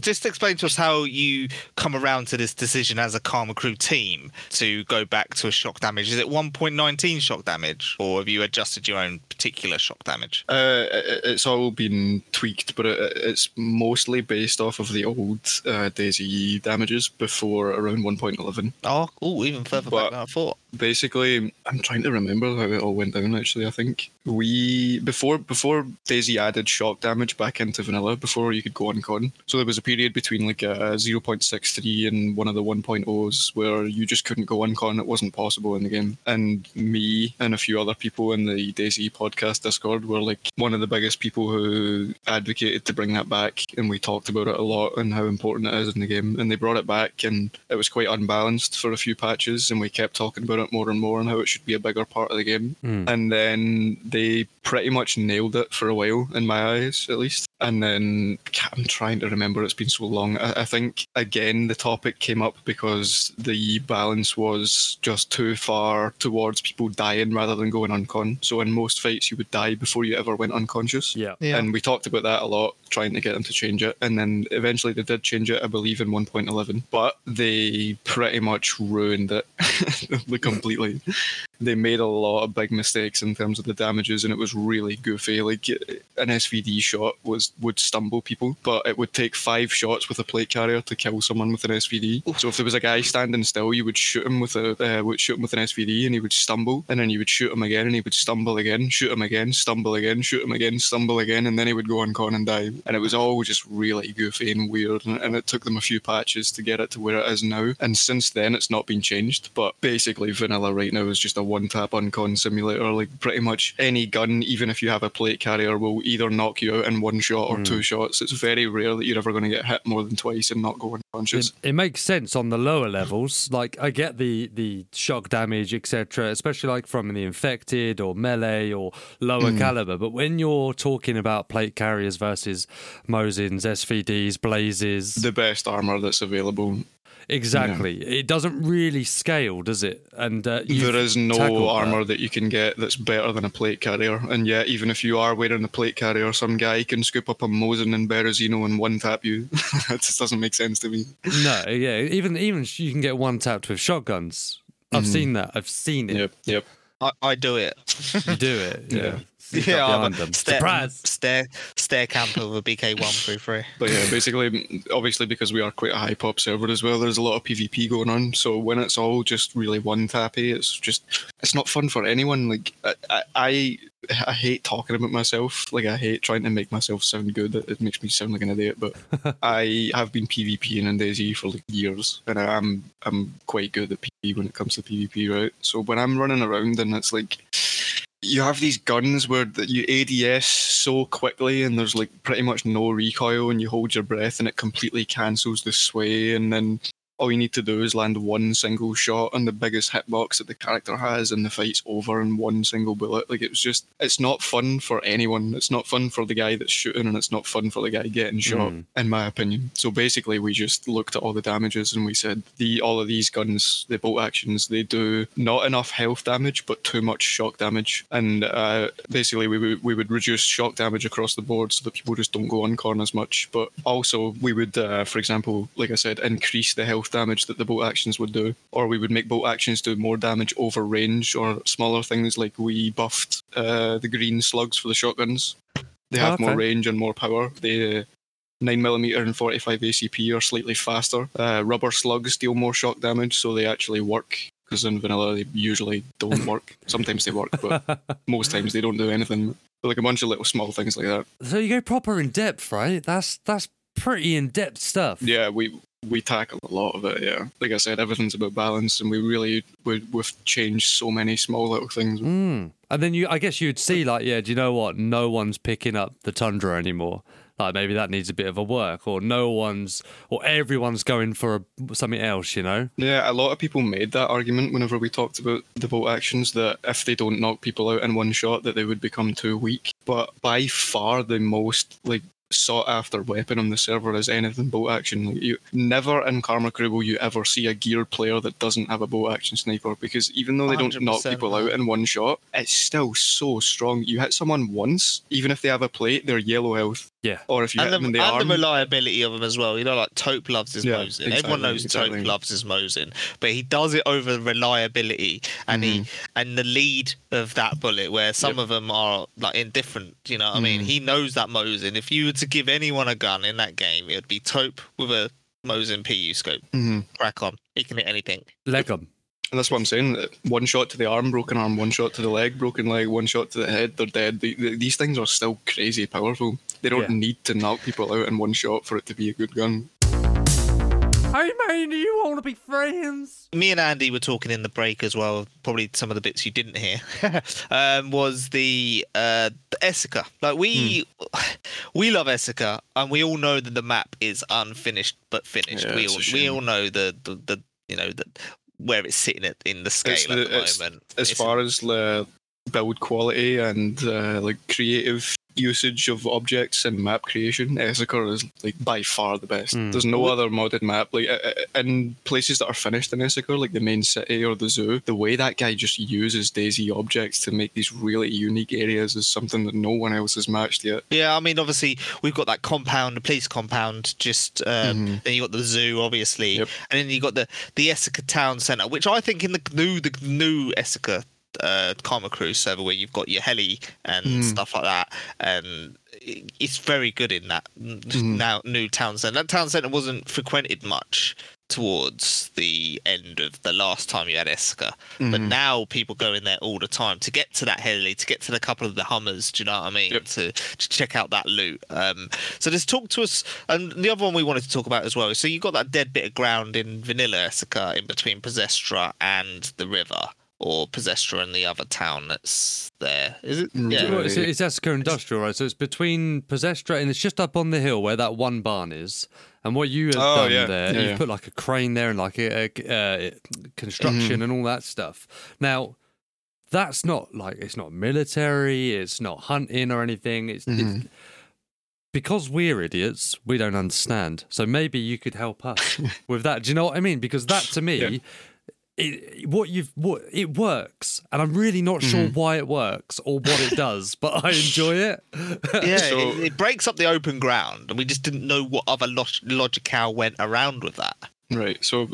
Just explain to us how you come around to this decision as a Karma Krew team to go back to a shock damage. Is it one point nineteen shock damage, or have you adjusted your own particular shock damage? Uh, it's all been tweaked, but it's mostly based off of the old uh, DayZ damages before around one point eleven. Oh, ooh, even further but back than I thought. Basically, I'm trying to remember how it all went down, actually, I think. We, before before DayZ added shock damage back into vanilla, before you could go on con, so there was a period between like a zero point six three and one of the one point ohs where you just couldn't go on con, it wasn't possible in the game. And me and a few other people in the DayZ podcast Discord were like one of the biggest people who advocated to bring that back, and we talked about it a lot and how important it is in the game, and they brought it back and it was quite unbalanced for a few patches, and we kept talking about it more and more and how it should be a bigger part of the game. Mm. And then they pretty much nailed it for a while, in my eyes at least. And then I'm trying to remember, it's been so long. I, I think again the topic came up because the balance was just too far towards people dying rather than going uncon. So in most fights you would die before you ever went unconscious. Yeah. yeah. And we talked about that a lot, trying to get them to change it, and then eventually they did change it, I believe, in one point eleven, but they pretty much ruined it completely. They made a lot of big mistakes in terms of the damages, and it was really goofy. Like, an S V D shot was would stumble people, but it would take five shots with a plate carrier to kill someone with an S V D. So if there was a guy standing still, you would shoot him with a uh, would shoot him with an S V D, and he would stumble, and then you would shoot him again, and he would stumble again, shoot him again, stumble again, shoot him again, stumble again, and then he would go on con and die. And it was all just really goofy and weird, and, and it took them a few patches to get it to where it is now. And since then, it's not been changed. But basically, vanilla right now is just a one-tap uncon simulator. Like, pretty much any gun, even if you have a plate carrier, will either knock you out in one shot or mm. two shots. It's very rare that you're ever going to get hit more than twice and not go unconscious. It, it makes sense on the lower levels. Like, I get the, the shock damage, et cetera, especially like from the infected or melee or lower mm. caliber. But when you're talking about plate carriers versus Mosins, S V Ds, Blazes... The best armour that's available... Exactly. Yeah. It doesn't really scale, does it? And uh, there is no armour that. that you can get that's better than a plate carrier. And yet, even if you are wearing a plate carrier, some guy can scoop up a Mosin and Berezino and one-tap you. That just doesn't make sense to me. No, yeah. Even even you can get one-tapped with shotguns. I've mm. seen that. I've seen it. Yep, yep. I, I do it. You do it, yeah. yeah. Yeah, I'm a stair, Surprise. Stair, stair camper with a B K one thirty-three. But yeah, basically, obviously, because we are quite a high pop server as well, there's a lot of PvP going on. So when it's all just really one tappy, it's just, it's not fun for anyone. Like, I, I, I hate talking about myself. Like, I hate trying to make myself sound good. It, it makes me sound like an idiot. But I have been PvPing in DayZ for like years, and I'm I'm quite good at PvP when it comes to PvP, right? So when I'm running around and it's like, you have these guns where you A D S so quickly and there's like pretty much no recoil, and you hold your breath and it completely cancels the sway, and then all you need to do is land one single shot on the biggest hitbox that the character has and the fight's over in one single bullet. Like, it's just, it's not fun for anyone. It's not fun for the guy that's shooting, and it's not fun for the guy getting shot, mm. in my opinion. So basically, we just looked at all the damages and we said, the all of these guns, the bolt actions, they do not enough health damage, but too much shock damage. And uh, basically, we, we would reduce shock damage across the board so that people just don't go uncon as much. But also, we would, uh, for example, like I said, increase the health damage that the bolt actions would do, or we would make bolt actions do more damage over range, or smaller things like we buffed uh, the green slugs for the shotguns. They have oh, okay. more range and more power. They uh, nine millimeter and forty-five A C P are slightly faster. Uh, rubber slugs deal more shock damage, so they actually work, because in vanilla they usually don't work. Sometimes they work, but most times they don't do anything. But like a bunch of little small things like that. So you go proper in depth, right? That's that's pretty in depth stuff. Yeah, we. We tackle a lot of it, yeah. Like I said, everything's about balance, and we really, we, we've changed so many small little things. Mm. And then you, I guess you'd see, like, yeah, do you know what? No one's picking up the Tundra anymore. Like, maybe that needs a bit of a work, or no one's, or everyone's going for a, something else, you know? Yeah, a lot of people made that argument whenever we talked about the bolt actions, that if they don't knock people out in one shot, that they would become too weak. But by far the most, like, sought after weapon on the server is anything bolt action. Like, you never in Karma Krew will you ever see a geared player that doesn't have a bolt action sniper, because even though they don't knock people out in one shot, it's still so strong. You hit someone once, even if they have a plate, they're yellow health. Yeah. Or if you and hit the, them in the and arm. And the reliability of them as well. You know, like Taupe loves his yeah, Mosin. Exactly, Everyone knows exactly. Taupe loves his Mosin, but he does it over reliability and mm-hmm. he and the lead of that bullet, where some yep. of them are like indifferent. You know what mm-hmm. I mean? He knows that Mosin. If you were to give anyone a gun in that game, it would be Taupe with a Mosin P U scope. Mm-hmm. Crack on. He can hit anything. Leg on. And that's what I'm saying. One shot to the arm, broken arm. One shot to the leg, broken leg. One shot to the head, they're dead. The, the, these things are still crazy powerful. They don't yeah. need to knock people out in one shot for it to be a good gun. Hey, man, do you want to be friends? Me and Andy were talking in the break as well, probably some of the bits you didn't hear, um, was the, uh, the Esseker. Like, we mm. we love Esseker, and we all know that the map is unfinished but finished. Yeah, we all we all know the, the, the you know, the, where it's sitting at in the scale it's, at the it's, moment. As it's, far as... Uh, build quality and uh, like creative usage of objects and map creation, Esseker is like by far the best. Mm. There's no other modded map. Like in places that are finished in Esseker, like the main city or the zoo, the way that guy just uses DayZ objects to make these really unique areas is something that no one else has matched yet. Yeah, I mean, obviously we've got that compound, the police compound, just um, mm-hmm. then you got the zoo, obviously, yep. and then you got the the Esseker town centre, which I think in the new the new Esseker. Uh, Karma Krew server where you've got your heli and mm. stuff like that, and it's very good in that mm. now new town centre. That town centre wasn't frequented much towards the end of the last time you had Esseker, mm. but now people go in there all the time to get to that heli, to get to the couple of the Hummers, do you know what I mean, yep. to, to check out that loot. Um, so just talk to us, and the other one we wanted to talk about as well, so you've got that dead bit of ground in vanilla Esseker in between Possestra and the river, or Possestra and the other town that's there. Is it? Yeah. Well, it's, it's Esseker Industrial, right? So it's between Possestra and it's just up on the hill where that one barn is. And what you have oh, done yeah. there, yeah, you've yeah. put like a crane there and like a, a, a construction mm. and all that stuff. Now, that's not like, it's not military, it's not hunting or anything. It's, mm. it's because we're idiots, we don't understand. So maybe you could help us with that. Do you know what I mean? Because that to me... Yeah. It, what you've what it works, and I'm really not mm-hmm. sure why it works or what it does, but I enjoy it. Yeah, so, it, it breaks up the open ground, and we just didn't know what other log- logicale went around with that. Right. So,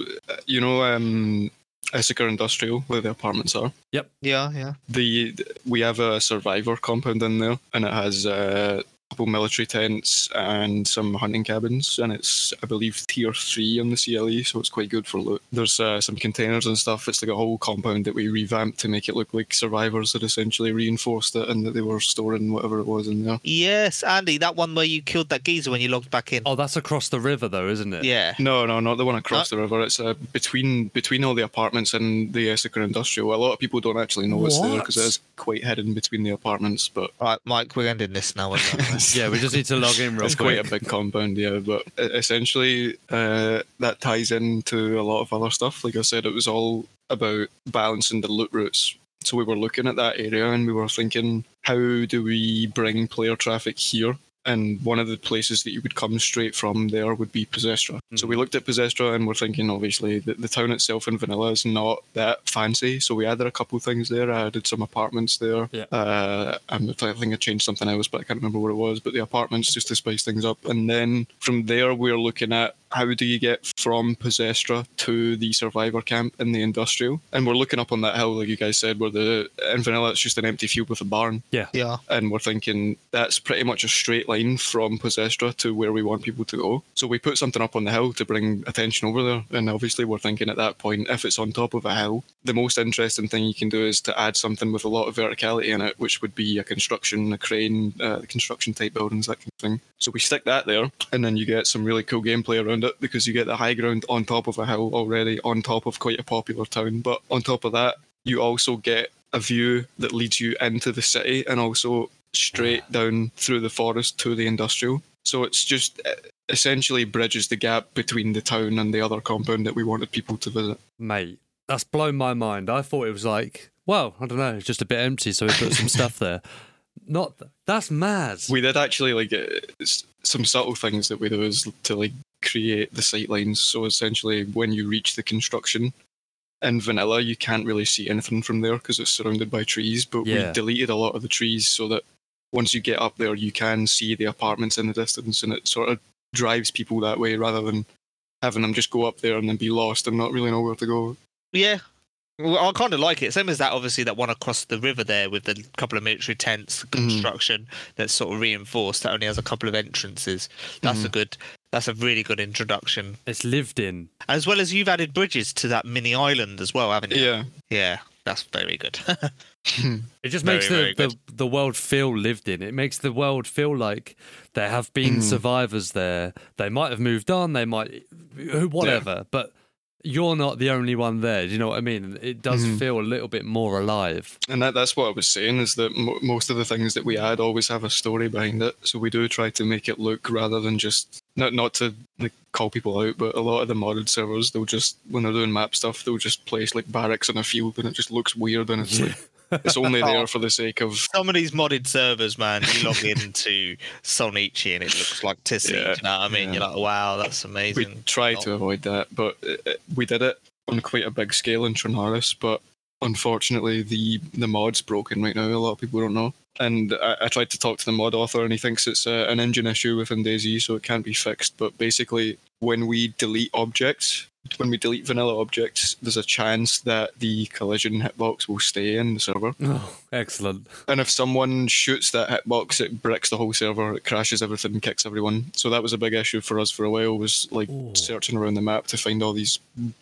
you know, um, Esseker Industrial, where the apartments are. Yep. Yeah, yeah. The we have a survivor compound in there, and it has uh, a couple military tents and some hunting cabins, and it's, I believe, tier three on the C L E, so it's quite good for loot. There's uh, some containers and stuff. It's like a whole compound that we revamped to make it look like survivors had essentially reinforced it and that they were storing whatever it was in there. Yes, Andy, that one where you killed that geezer when you logged back in. Oh, that's across the river though, isn't it? Yeah. No, no, not the one across no. the river. It's uh, between between all the apartments and the Esseker Industrial. A lot of people don't actually know what's what? there because it's quite hidden between the apartments. But all right, Mike, we're ending this now, isn't it? Yeah, we just need to log in real it's quick. It's quite a big compound, yeah, but essentially uh, that ties into a lot of other stuff. Like I said, it was all about balancing the loot routes. So we were looking at that area and we were thinking, how do we bring player traffic here? And one of the places that you would come straight from there would be Possestra. Mm. So we looked at Possestra and we're thinking, obviously, that the town itself in vanilla is not that fancy. So we added a couple of things there. I added some apartments there. Yeah. Uh, and I think I changed something else, but I can't remember what it was. But the apartments just to spice things up. And then from there, we're looking at how do you get from Possestra to the survivor camp in the industrial? And we're looking up on that hill, like you guys said, where the in vanilla it's just an empty field with a barn. Yeah. Yeah. And we're thinking that's pretty much a straight line from Possestra to where we want people to go. So we put something up on the hill to bring attention over there. And obviously we're thinking at that point, if it's on top of a hill, the most interesting thing you can do is to add something with a lot of verticality in it, which would be a construction, a crane, uh, construction type buildings, that kind of thing. So we stick that there and then you get some really cool gameplay around it because you get the high ground on top of a hill already, on top of quite a popular town. But on top of that, you also get a view that leads you into the city and also straight down through the forest to the industrial. So it's just it essentially bridges the gap between the town and the other compound that we wanted people to visit. Mate, that's blown my mind. I thought it was like, well, I don't know, it's just a bit empty, so we put some stuff there. Not th- that's mad. We did actually like some subtle things that we do is to like create the sight lines. So essentially, when you reach the construction in vanilla, you can't really see anything from there because it's surrounded by trees. But yeah. we deleted a lot of the trees so that once you get up there, you can see the apartments in the distance, and it sort of drives people that way rather than having them just go up there and then be lost and not really know where to go. Yeah. Well, I kind of like it. Same as that, obviously, that one across the river there with the couple of military tents, construction mm. that's sort of reinforced, that only has a couple of entrances. That's mm. a good, that's a really good introduction. It's lived in. As well as you've added bridges to that mini island as well, haven't you? Yeah. Yeah, that's very good. It just very, makes the, the, the world feel lived in. It makes the world feel like there have been mm. survivors there. They might have moved on, they might, whatever, yeah. but... You're not the only one there. Do you know what I mean? It does mm. feel a little bit more alive. And that, that's what I was saying, is that m- most of the things that we add always have a story behind it. So we do try to make it look rather than just, not not to like, call people out, but a lot of the modded servers, they'll just, when they're doing map stuff, they'll just place like barracks in a field and it just looks weird and it's yeah. like, It's only there for the sake of some of these modded servers, man. You log into Sonichi and it looks like Tissy. Yeah. You know what I mean? Yeah. You're like, wow, that's amazing. We tried oh. to avoid that, but uh, we did it on quite a big scale in Chernarus, but unfortunately the the mod's broken right now. A lot of people don't know. And I, I tried to talk to the mod author and he thinks it's uh, an engine issue within DayZ, so it can't be fixed. But basically, when we delete objects, when we delete vanilla objects, there's a chance that the collision hitbox will stay in the server. Oh, excellent. And if someone shoots that hitbox, it bricks the whole server, it crashes everything, kicks everyone. So that was a big issue for us for a while, was like Ooh. searching around the map to find all these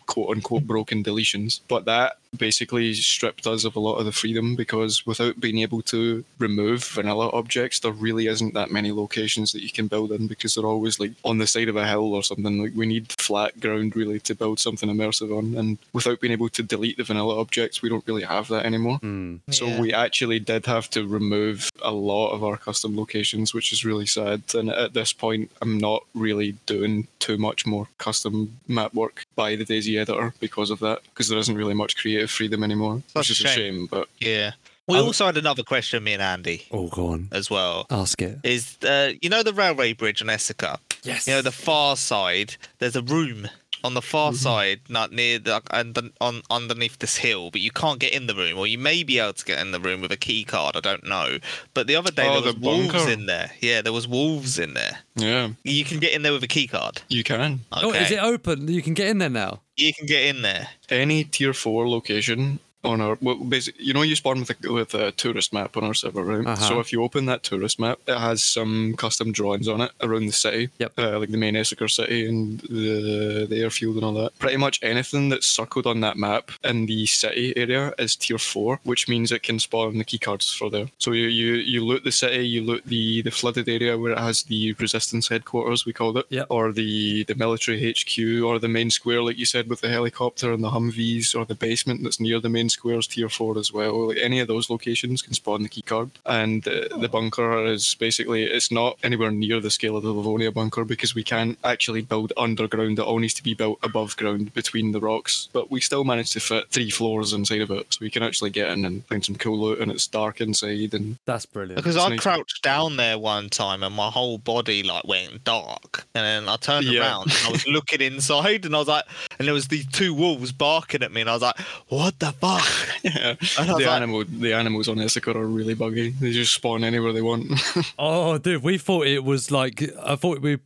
quote-unquote broken deletions. But that basically stripped us of a lot of the freedom, because without being able to remove vanilla objects, there really isn't that many locations that you can build in, because they're always like on the side of a hill or something. Like, we need flat ground really to build something immersive on, and without being able to delete the vanilla objects, we don't really have that anymore. mm. So yeah. we actually did have to remove a lot of our custom locations, which is really sad. And at this point, I'm not really doing too much more custom map work by the DayZ editor because of that, because there isn't really much creative freedom anymore. That's which is a shame. shame but yeah We um, also had another question, me and Andy. Oh, go on. As well. Ask it. Is, uh, you know the railway bridge on Esseker? Yes. You know, the far side, there's a room on the far mm-hmm. side, not near the, under, on, underneath this hill, but you can't get in the room, or you may be able to get in the room with a key card, I don't know. But the other day, oh, there was the wolves in there. Yeah, there was wolves in there. Yeah. You can get in there with a key card. You can. Okay. Oh, is it open? You can get in there now? You can get in there. Any tier four location... On our, well, basically, you know, you spawn with a, with a tourist map on our server, right? Uh-huh. So if you open that tourist map, it has some custom drawings on it around the city, yep. uh, like the main Esseker city and the the airfield and all that. Pretty much anything that's circled on that map in the city area is tier four, which means it can spawn the key cards for there. So you you, you loot the city, you loot the, the flooded area where it has the resistance headquarters, we called it, yep. or the, the military H Q, or the main square, like you said, with the helicopter and the Humvees, or the basement that's near the main squares, tier four as well. Like, any of those locations can spawn the key card. And uh, oh. the bunker is basically, it's not anywhere near the scale of the Livonia bunker, because we can't actually build underground. It all needs to be built above ground between the rocks, but we still managed to fit three floors inside of it, so we can actually get in and find some cool loot, and it's dark inside. And that's brilliant, because I nice. crouched down there one time and my whole body like went dark, and then I turned yeah. around and I was looking inside, and I was like, and there was these two wolves barking at me, and I was like, what the fuck? Yeah. The like, animal, the animals on Esseker are really buggy. They just spawn anywhere they want. Oh, dude, we thought it was like I thought we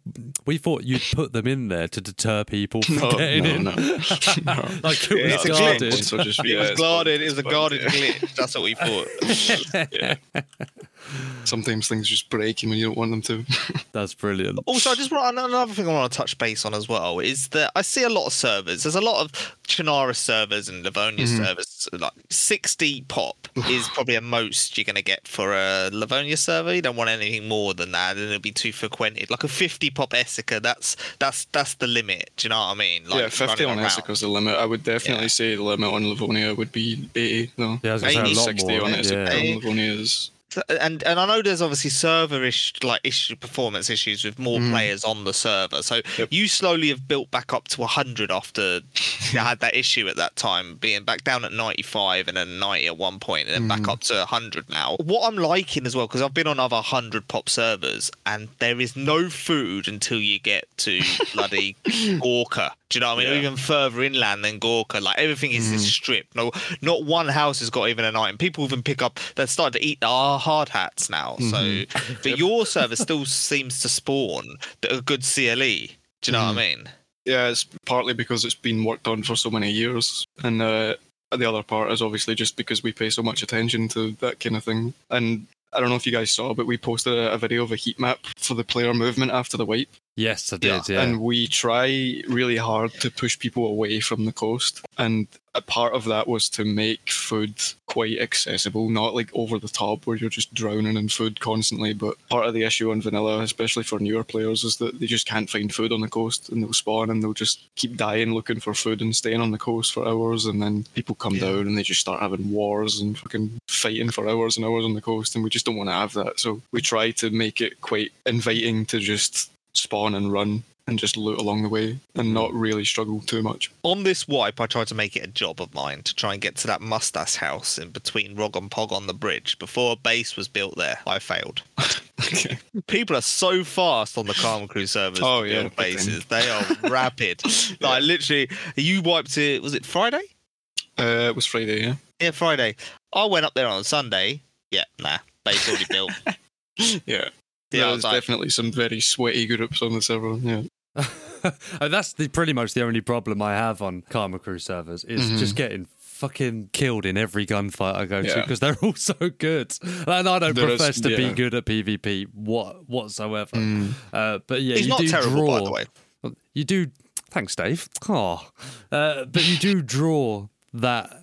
we thought you'd put them in there to deter people from no, getting no, in. No. No. Like it yeah, was guarded. So just, yeah, it was guarded. It was a guarded yeah. glitch. That's what we thought. Yeah. Sometimes things just break when you don't want them to. That's brilliant. Also, I just want another thing I want to touch base on as well is that I see a lot of servers. There's a lot of Chernarus servers and Livonia mm-hmm. servers. Like sixty pop is probably the most you're going to get for a Livonia server. You don't want anything more than that, and it'll be too frequented. Like a fifty pop Esseker, that's that's that's the limit. Do you know what I mean? Like, yeah, fifty on Esseker's the limit. I would definitely yeah. say the limit on Livonia would be eighty. No, yeah, I was going to say a lot sixty more, on Esseker. Yeah. On Livonia is. And and I know there's obviously server ish, like issue performance issues with more mm. players on the server. So yep. you slowly have built back up to one hundred after you had that issue at that time, being back down at ninety-five and then ninety at one point, and then mm. back up to one hundred now. What I'm liking as well, because I've been on other one hundred pop servers, and there is no food until you get to bloody Gorka. Do you know what I mean? Yeah. Even further inland than Gorka, like everything is mm. stripped. No, not one house has got even an item. People even pick up, they're starting to eat our hard hats now. Mm-hmm. So, but your server still seems to spawn a good C L E. Do you know mm. what I mean? Yeah, it's partly because it's been worked on for so many years, and uh, the other part is obviously just because we pay so much attention to that kind of thing. And I don't know if you guys saw, but we posted a, a video of a heat map for the player movement after the wipe. Yes, I did, yeah. yeah. And we try really hard to push people away from the coast. And a part of that was to make food quite accessible, not like over the top where you're just drowning in food constantly. But part of the issue on vanilla, especially for newer players, is that they just can't find food on the coast, and they'll spawn and they'll just keep dying looking for food and staying on the coast for hours. And then people come yeah. down and they just start having wars and fucking fighting for hours and hours on the coast. And we just don't want to have that. So we try to make it quite inviting to just spawn and run and just loot along the way and not really struggle too much. On this wipe, I tried to make it a job of mine to try and get to that mustache house in between Rog and Pog on the bridge before a base was built there. I failed. Okay. People are so fast on the Karma Krew servers. Oh, to build yeah. bases. They are rapid. Yeah. Like, literally, you wiped it, was it Friday? Uh, it was Friday, yeah. Yeah, Friday. I went up there on Sunday. Yeah, nah, base already built. Yeah. Yeah, there's like, definitely some very sweaty groups on the server, yeah. Oh, that's the, pretty much the only problem I have on Karma Krew servers is mm-hmm. just getting fucking killed in every gunfight I go yeah. to because they're all so good. And I don't there profess is, to yeah. be good at PvP what, whatsoever. Mm. Uh, but yeah, He's you not do terrible, draw, by the way. You do... Thanks, Dave. Oh. Uh, but you do draw that...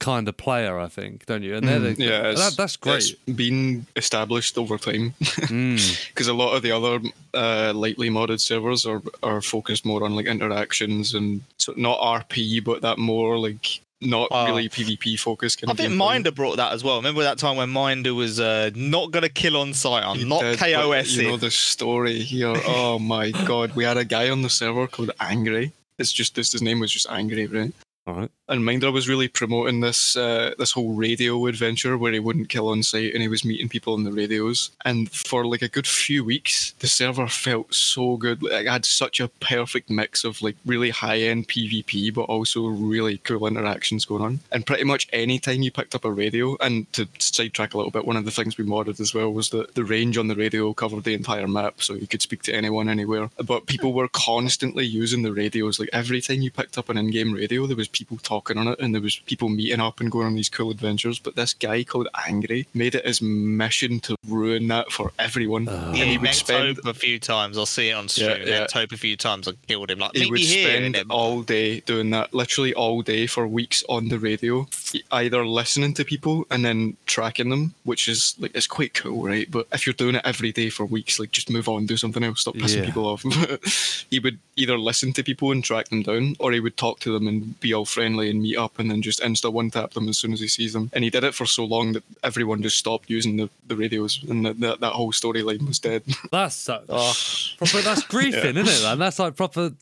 kind of player, I think, don't you? And they're the, yeah, that, that's great. It's been established over time because mm. a lot of the other uh, lightly modded servers are are focused more on like interactions and so not R P, but that more like not uh, really PvP focused. Kind I of think Minder thing. Brought that as well. Remember that time when Minder was uh, not going to kill on sight, I'm he not did, KOSing. You know the story here. Oh my god, we had a guy on the server called Angry. It's just this. His name was just Angry, right? All right. And Minder was really promoting this uh, this whole radio adventure where he wouldn't kill on sight and he was meeting people on the radios. And for like a good few weeks, the server felt so good. Like, I had such a perfect mix of like really high-end PvP, but also really cool interactions going on. And pretty much any time you picked up a radio, and to sidetrack a little bit, one of the things we modded as well was that the range on the radio covered the entire map, so you could speak to anyone, anywhere. But people were constantly using the radios. Like every time you picked up an in-game radio, there was people talking on it and there was people meeting up and going on these cool adventures, but this guy called Angry made it his mission to ruin that for everyone. Uh, and yeah, he would spend Tope a few times. I'll see it on stream. Yeah, yeah. Tope a few times. I killed him. Like, he would spend him. all day doing that, literally all day for weeks on the radio, either listening to people and then tracking them, which is like it's quite cool, right? But if you're doing it every day for weeks, like just move on, do something else, stop pissing yeah. people off. He would either listen to people and track them down, or he would talk to them and be all friendly and meet up and then just insta one tap them as soon as he sees them. And he did it for so long that everyone just stopped using the, the radios and that that whole storyline was dead. That's so oh, proper, that's griefing, yeah. isn't it? And that's like proper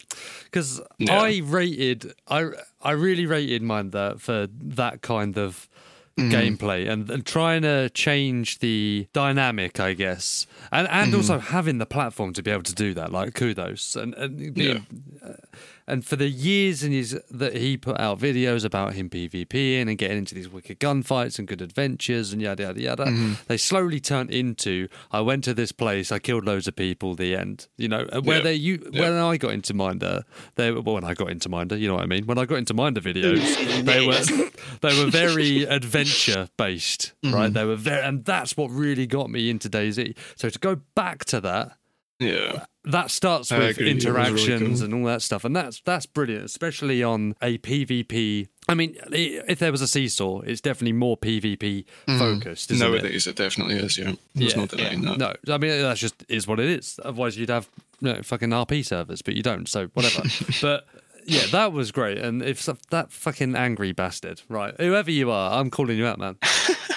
because yeah. I rated I I really rated Minder for that kind of mm. gameplay and, and trying to change the dynamic, I guess, and and mm. also having the platform to be able to do that. Like kudos and and being. Yeah. Uh, And for the years and years that he put out videos about him PvPing and getting into these wicked gunfights and good adventures and yada, yada, yada, mm-hmm. they slowly turned into, I went to this place, I killed loads of people, the end. You know, where yeah. they, you, yeah. when I got into Minder, they, well, when I got into Minder, you know what I mean? When I got into Minder videos, they were they were very adventure-based, mm-hmm. right? They were very, and that's what really got me into DayZ. So to go back to that, yeah, that starts with interactions really cool. and all that stuff, and that's that's brilliant, especially on a PvP. I mean, if there was a seesaw, it's definitely more PvP mm. focused. Isn't nowadays, it? it definitely is. Yeah, there's yeah. no denying yeah. that. No, I mean that's just is what it is. Otherwise, you'd have you know, fucking R P servers, but you don't. So whatever. But yeah, that was great. And if that fucking Angry bastard, right, whoever you are, I'm calling you out, man.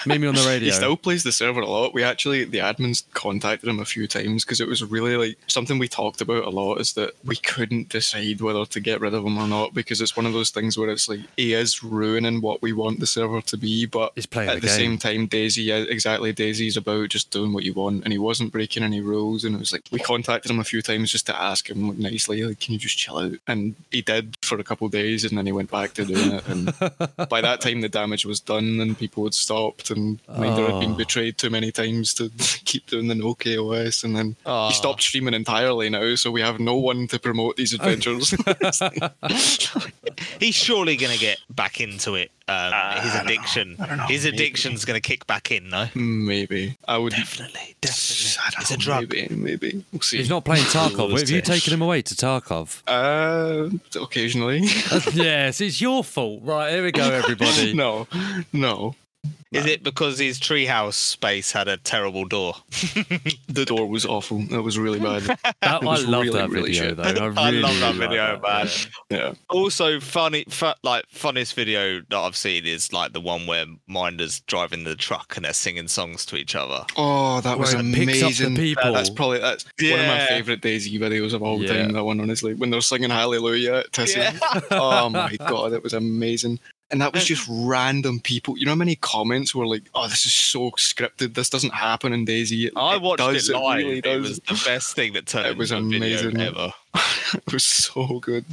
Meet me on the radio. He still plays the server a lot. We actually, the admins contacted him a few times because it was really like something we talked about a lot is that we couldn't decide whether to get rid of him or not because it's one of those things where it's like he is ruining what we want the server to be, but he's playing at the, the same time, DayZ, exactly, DayZ's about just doing what you want and he wasn't breaking any rules and it was like, we contacted him a few times just to ask him like, nicely, like, can you just chill out? And he did for a couple of days and then he went back to doing it and by that time the damage was done and people had stopped and Minder oh. had been betrayed too many times to keep doing the no K O S and then oh. he stopped streaming entirely now, so we have no one to promote these adventures. He's surely going to get back into it. Um, uh, his addiction, I don't know. I don't know. His maybe. addiction's going to kick back in, though. Maybe I would definitely, definitely. I don't it's know, a drug. Maybe, maybe we'll see. He's not playing Tarkov. Have you taken him away to Tarkov? Uh, occasionally. Yes, it's your fault, right? Here we go, everybody. no, no. Is it because his treehouse space had a terrible door? The door was awful. That was really bad. That was I love really, that really video, shit. Though. I, really, I love that really video, man. Yeah. Yeah. Also, funny, fu- like funniest video that I've seen is like the one where Minder's driving the truck and they're singing songs to each other. Oh, that was amazing. Picks up the people. That, that's probably that's yeah. one of my favorite DayZ videos of all yeah. time. That one, honestly, when they're singing Hallelujah, Tessie. Yeah. Oh my god, it was amazing. And that was just random people. You know how many comments were like, oh, this is so scripted. This doesn't happen in DayZ. It, I watched it, does, it live. It, really does. It was the best thing that turned it was amazing. Video ever. It was so good.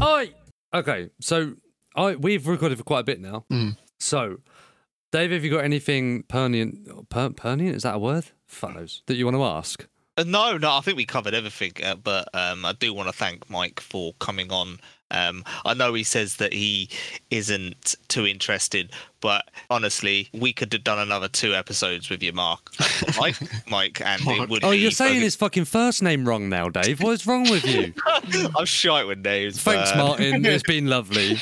I, okay, so I we've recorded for quite a bit now. Mm. So, Dave, have you got anything pertinent? Per, pertinent? Is that a word? Fellows, that you want to ask? No, no, I think we covered everything, uh, but um, I do want to thank Mike for coming on. Um, I know he says that he isn't too interested, but honestly, we could have done another two episodes with you, Mark. Mike, Mike, and it would. Oh, be you're saying fucking... his fucking first name wrong now, Dave. What is wrong with you? I'm shite with names. Thanks, but... Martin. It's been lovely.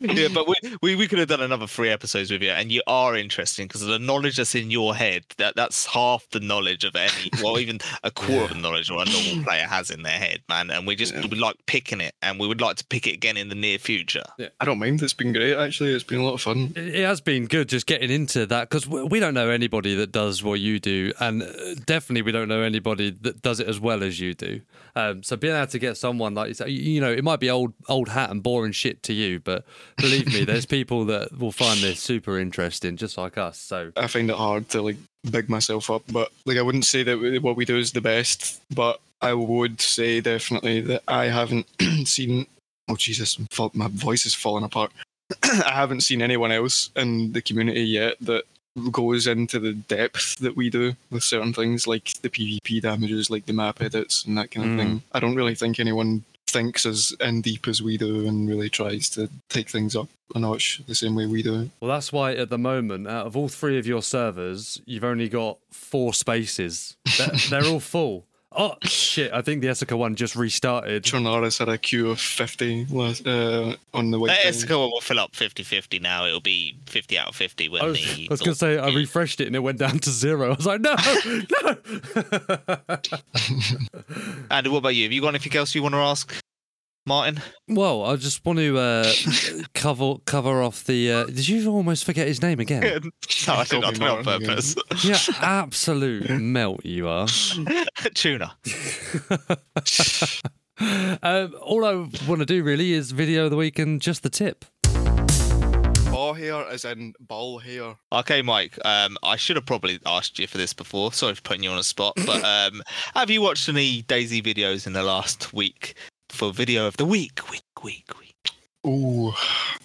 Yeah, but we, we we could have done another three episodes with you, and you are interesting because the knowledge that's in your head, that that's half the knowledge of any, well, even a quarter of the knowledge what a normal player has in their head, man. And we just yeah. we like picking it, and we would like to pick it again in the near future. Yeah. I don't mind. It's been great, actually. It's been a lot of fun. It, it has been good just getting into that because we, we don't know anybody that does what you do, and definitely we don't know anybody that does it as well as you do. Um, so being able to get someone like you, you know, it might be old old hat and boring shit to you, but believe me, there's people that will find this super interesting, just like us. So I find it hard to like big myself up, but like I wouldn't say that what we do is the best, but I would say definitely that I haven't seen. Oh Jesus, my voice is falling apart. I haven't seen anyone else in the community yet that goes into the depth that we do with certain things, like the PvP damages, like the map edits, and that kind of mm. thing. I don't really think anyone thinks as in deep as we do and really tries to take things up a notch the same way we do. Well, that's why at the moment, out of all three of your servers, you've only got four spaces. They're, they're all full. Oh, shit, I think the Esseker one just restarted. Chernarus had a queue of fifty last, uh, on the way. The Esseker one will fill up fifty-fifty now. It'll be fifty out of fifty when I was, the... I was going to say, I refreshed it and it went down to zero. I was like, no, no! Andy, what about you? Have you got anything else you want to ask, Martin? Well, I just want to uh, cover cover off the... Uh, did you almost forget his name again? No, I did not on purpose. Again. Yeah, absolute melt you are. Tuna. um, all I want to do really is video of the week and just the tip. Ball hair as in ball hair. Okay, Mike, um, I should have probably asked you for this before. Sorry for putting you on the spot. But um, have you watched any DayZ videos in the last week? For video of the week, week, week, week. Ooh,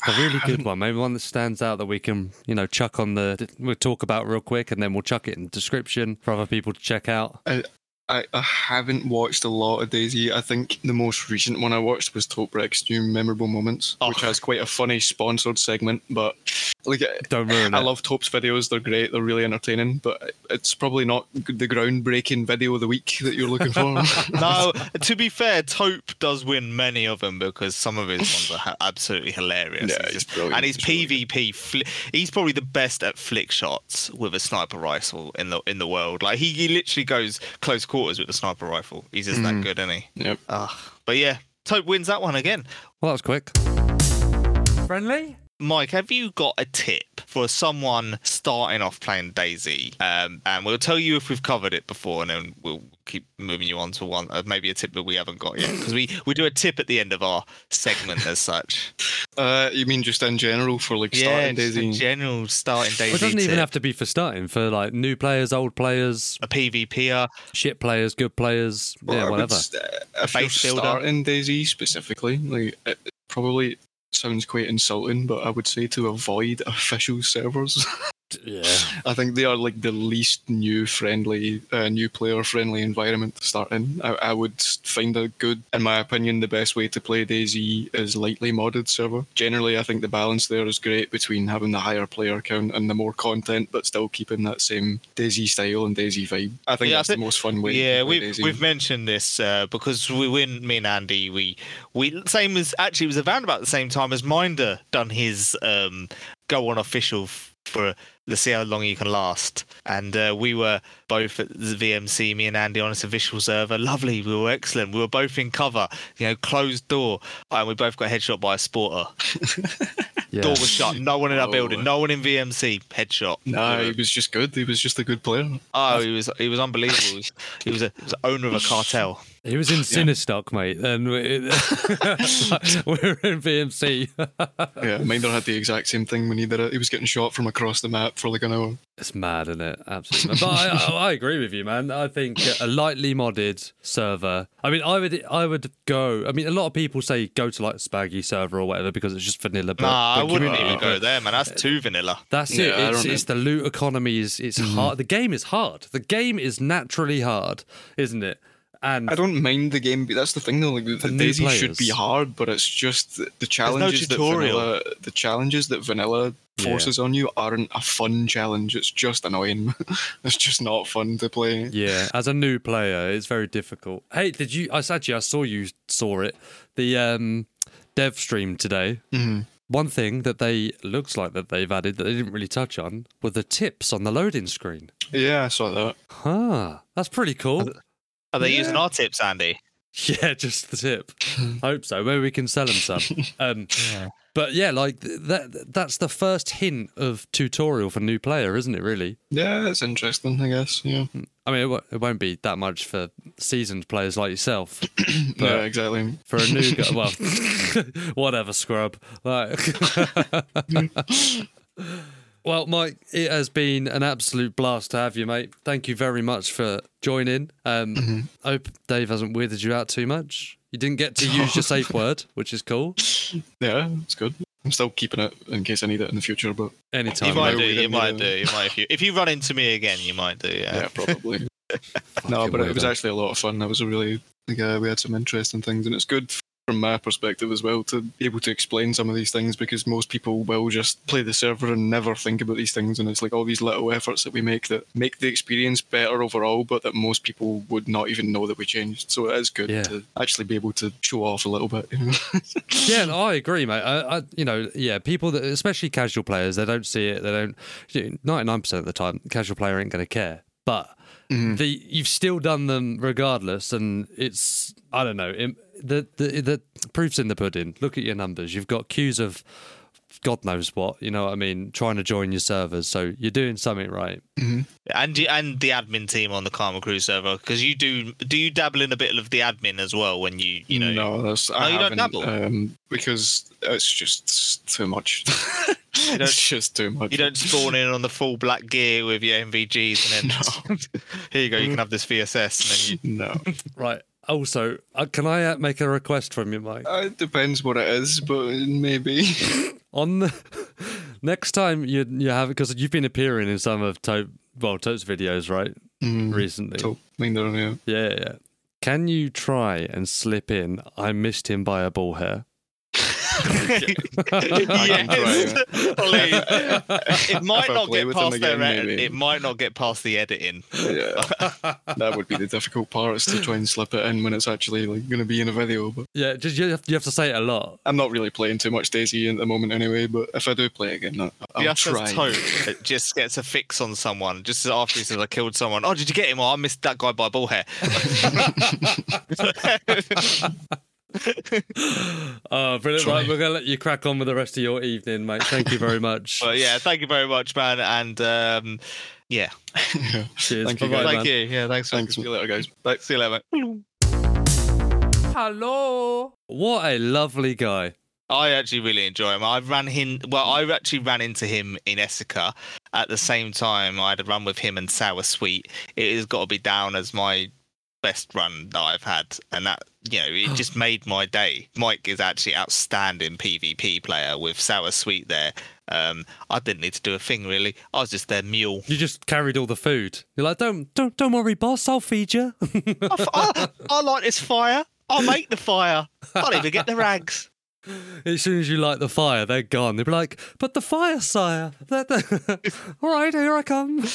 a really good one. Maybe one that stands out that we can, you know, chuck on the. We'll talk about real quick, and then we'll chuck it in the description for other people to check out. I, I, I haven't watched a lot of DayZ. I think the most recent one I watched was Top Rex New Memorable Moments, oh. which has quite a funny sponsored segment. But like, don't ruin I, it. I love Tope's videos. They're great. They're really entertaining. But it's probably not the groundbreaking video of the week that you're looking for. Now, to be fair, Taupe does win many of them because some of his ones are absolutely hilarious. Yeah, he's just, and his P V P, fl- he's probably the best at flick shots with a sniper rifle in the in the world. Like he, he literally goes close quarters with a sniper rifle. He's just mm. that good, isn't he? Yep. Uh, but yeah, Taupe wins that one again. Well, that was quick. Friendly. Mike, have you got a tip for someone starting off playing DayZ? Um, and we'll tell you if we've covered it before, and then we'll keep moving you on to one, uh, maybe a tip that we haven't got yet, because we, we do a tip at the end of our segment as such. Uh, you mean just in general for like starting yeah, DayZ? In general starting DayZ. Well, it doesn't tip. Even have to be for starting, for like new players, old players, a PvPer, shit players, good players, well, yeah, whatever. St- a if base you're builder. Starting DayZ specifically, like it probably. Sounds quite insulting, but I would say to avoid official servers. Yeah. I think they are like the least new friendly, uh, new player friendly environment to start in. I, I would find a good, in my opinion, the best way to play DayZ is lightly modded server. Generally, I think the balance there is great between having the higher player count and the more content, but still keeping that same DayZ style and DayZ vibe. I think yeah, that's I think, the most fun way. Yeah, to play we've DayZ. We've mentioned this uh, because we, when me and Andy, we we same as actually it was around about the same time as Minder done his um, go on official. F- for the see how long you can last, and uh, we were both at the V M C, me and Andy, on this official server. Lovely, we were excellent, we were both in cover, you know, closed door, and we both got headshot by a sporter. Yeah. Door was shut, no one in our oh. building, no one in V M C, headshot. No, he was just good, he was just a good player. Oh, he was he was unbelievable. he, was, he was a he was the owner of a cartel. He was in Cinestock, yeah. mate, and we, we're in V M C. Yeah, Minder had the exact same thing when he did it. He was getting shot from across the map for like an hour. It's mad, isn't it? Absolutely. But I, I, I agree with you, man. I think a lightly modded server. I mean, I would, I would go. I mean, a lot of people say go to like Spaggy server or whatever because it's just vanilla. But, nah, but I wouldn't even go there, man. That's too vanilla. That's it. Yeah, it's, it's the loot economy. Is it's mm-hmm. hard. The game is hard. The game is naturally hard, isn't it? And I don't mind the game, but that's the thing though. Like the DayZ should be hard, but it's just the, the challenges no that vanilla, the challenges that vanilla forces yeah. on you aren't a fun challenge. It's just annoying. It's just not fun to play. Yeah, as a new player, it's very difficult. Hey, did you? I actually I saw you saw it. The um, dev stream today. Mm-hmm. One thing that they looks like that they've added that they didn't really touch on were the tips on the loading screen. Yeah, I saw that. Huh, that's pretty cool. Are they yeah. using our tips, Andy? Yeah, just the tip. I hope so. Maybe we can sell them some. Um, yeah. But yeah, like that that's the first hint of tutorial for new player, isn't it, really? Yeah, that's interesting, I guess. Yeah. I mean, it, w- it won't be that much for seasoned players like yourself. Yeah, exactly. For a new guy, well, whatever, scrub. Like... Well, Mike, it has been an absolute blast to have you, mate. Thank you very much for joining. Um, mm-hmm. I hope Dave hasn't weirded you out too much. You didn't get to use your safe word, which is cool. Yeah, it's good. I'm still keeping it in case I need it in the future, but... Anytime. You might do, you might do, you might. If you, if you run into me again, you might do, yeah. Yeah, probably. No, but it was actually a lot of fun. That was a really... Like, uh, we had some interesting things, and it's good... from my perspective as well, to be able to explain some of these things, because most people will just play the server and never think about these things, and it's like all these little efforts that we make that make the experience better overall, but that most people would not even know that we changed. So it is good yeah. to actually be able to show off a little bit. You know? Yeah, no, I agree, mate. I, I, you know, yeah, people that, especially casual players, they don't see it. They don't. ninety-nine percent of the time, the casual player ain't going to care, but mm-hmm. the you've still done them regardless, and it's I don't know. It, The, the the proof's in the pudding. Look at your numbers. You've got queues of God knows what, you know what I mean, trying to join your servers. So you're doing something right. Mm-hmm. And you, and the admin team on the Karma Krew server, because you do, do you dabble in a bit of the admin as well when you, you know? No, that's, no I you don't dabble? Um, because it's just too much. You don't, it's just too much. You don't spawn in on the full black gear with your M V Gs and then, no. Here you go, you can have this V S S. And then you... No. Right. Also, uh, can I uh, make a request from you, Mike? Uh, it depends what it is, but maybe. On the next time you you have, because you've been appearing in some of Tope, well, Tope's videos, right? Mm, recently. Tope, Minder, yeah. Yeah, yeah. Can you try and slip in, I missed him by a ball hair? Yes, please. It might not get past their edit. It might not get past the editing. Yeah. That would be the difficult part, is to try and slip it in when it's actually like, going to be in a video. But yeah, just you have, you have to say it a lot. I'm not really playing too much DayZ at the moment anyway, but if I do play again, I'll, I'll try. Toad, it just gets a fix on someone. Just after he says I killed someone. Oh, did you get him? Oh, I missed that guy by ball hair. Oh, brilliant. Right, we're going to let you crack on with the rest of your evening, mate. Thank you very much. Well, yeah, thank you very much, man. And um, yeah. yeah. Cheers. Thank, you, guys, thank you. Yeah, thanks. thanks. See you later, guys. Bye. See you later, mate. Hello. What a lovely guy. I actually really enjoy him. I ran him. Well, I actually ran into him in Esseker. At the same time, I had a run with him and Sour Sweet. It has got to be down as my best run that I've had, and that, you know, it just made my day. Mike is actually outstanding PvP player with Sour Sweet there, Um, I didn't need to do a thing, really. I was just their mule. You just carried all the food. You're like, don't don't, don't worry, boss, I'll feed you. I, I, I light this fire. I'll make the fire. I'll even get the rags. As soon as you light the fire, they're gone. They'll be like, but the fire, sire. They're, they're... All right, here I come.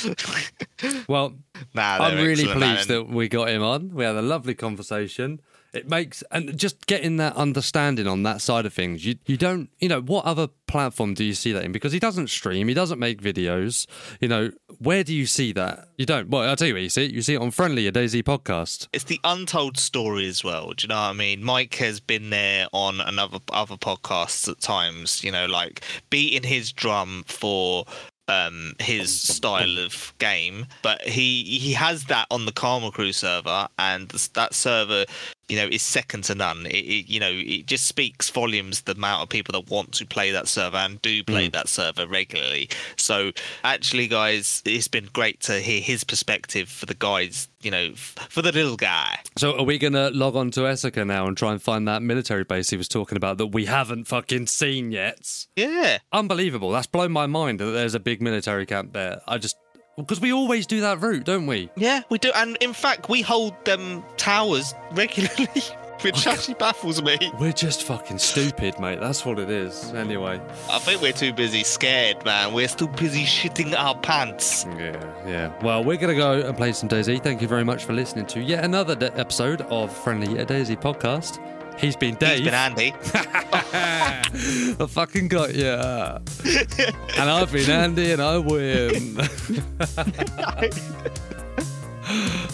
Well, nah, I'm really pleased that we got him on. We had a lovely conversation. It makes, and just getting that understanding on that side of things, you you don't, you know, what other platform do you see that in? Because he doesn't stream, he doesn't make videos, you know, where do you see that? You don't. Well, I'll tell you where you see it. You see it on Friendly, a DayZ podcast. It's the untold story as well, do you know what I mean? Mike has been there on another other podcasts at times, you know, like beating his drum for... Um, his style of game, but he he has that on the Karma Krew server, and that server, you know, is second to none. It, it you know, it just speaks volumes the amount of people that want to play that server and do play mm. that server regularly. So actually, guys, it's been great to hear his perspective for the guys, you know, for the little guy. So are we gonna log on to Esseker now and try and find that military base he was talking about that we haven't fucking seen yet? Yeah, unbelievable. That's blown my mind that there's a big military camp there. I just, because we always do that route, don't we? Yeah, we do. And in fact, we hold them towers regularly, which oh, actually baffles me. We're just fucking stupid, mate. That's what it is. Anyway, I think we're too busy scared, man. We're too busy shitting our pants. Yeah, yeah. Well, we're going to go and play some DayZ. Thank you very much for listening to yet another de- episode of Friendly a DayZ podcast. He's been Dave. He's been Andy. I fucking got you. And I've been Andy and I win.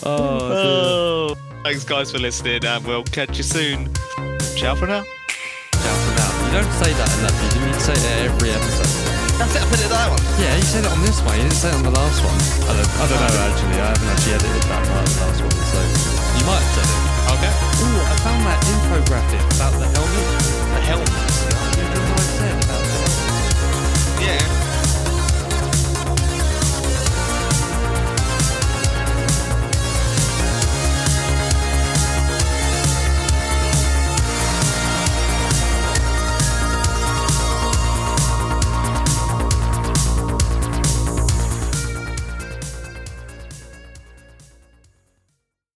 Oh, oh. Thanks, guys, for listening, and we'll catch you soon. Ciao for now. Ciao for now. You don't say that enough. You need to say that every episode. That's it, I put it that one. Yeah, you said it on this one. You didn't say it on the last one. I don't, I don't know, actually. I haven't actually edited that part of the last one, so you might have said it. Okay. Ooh, I found that infographic about the helmet. The helmet.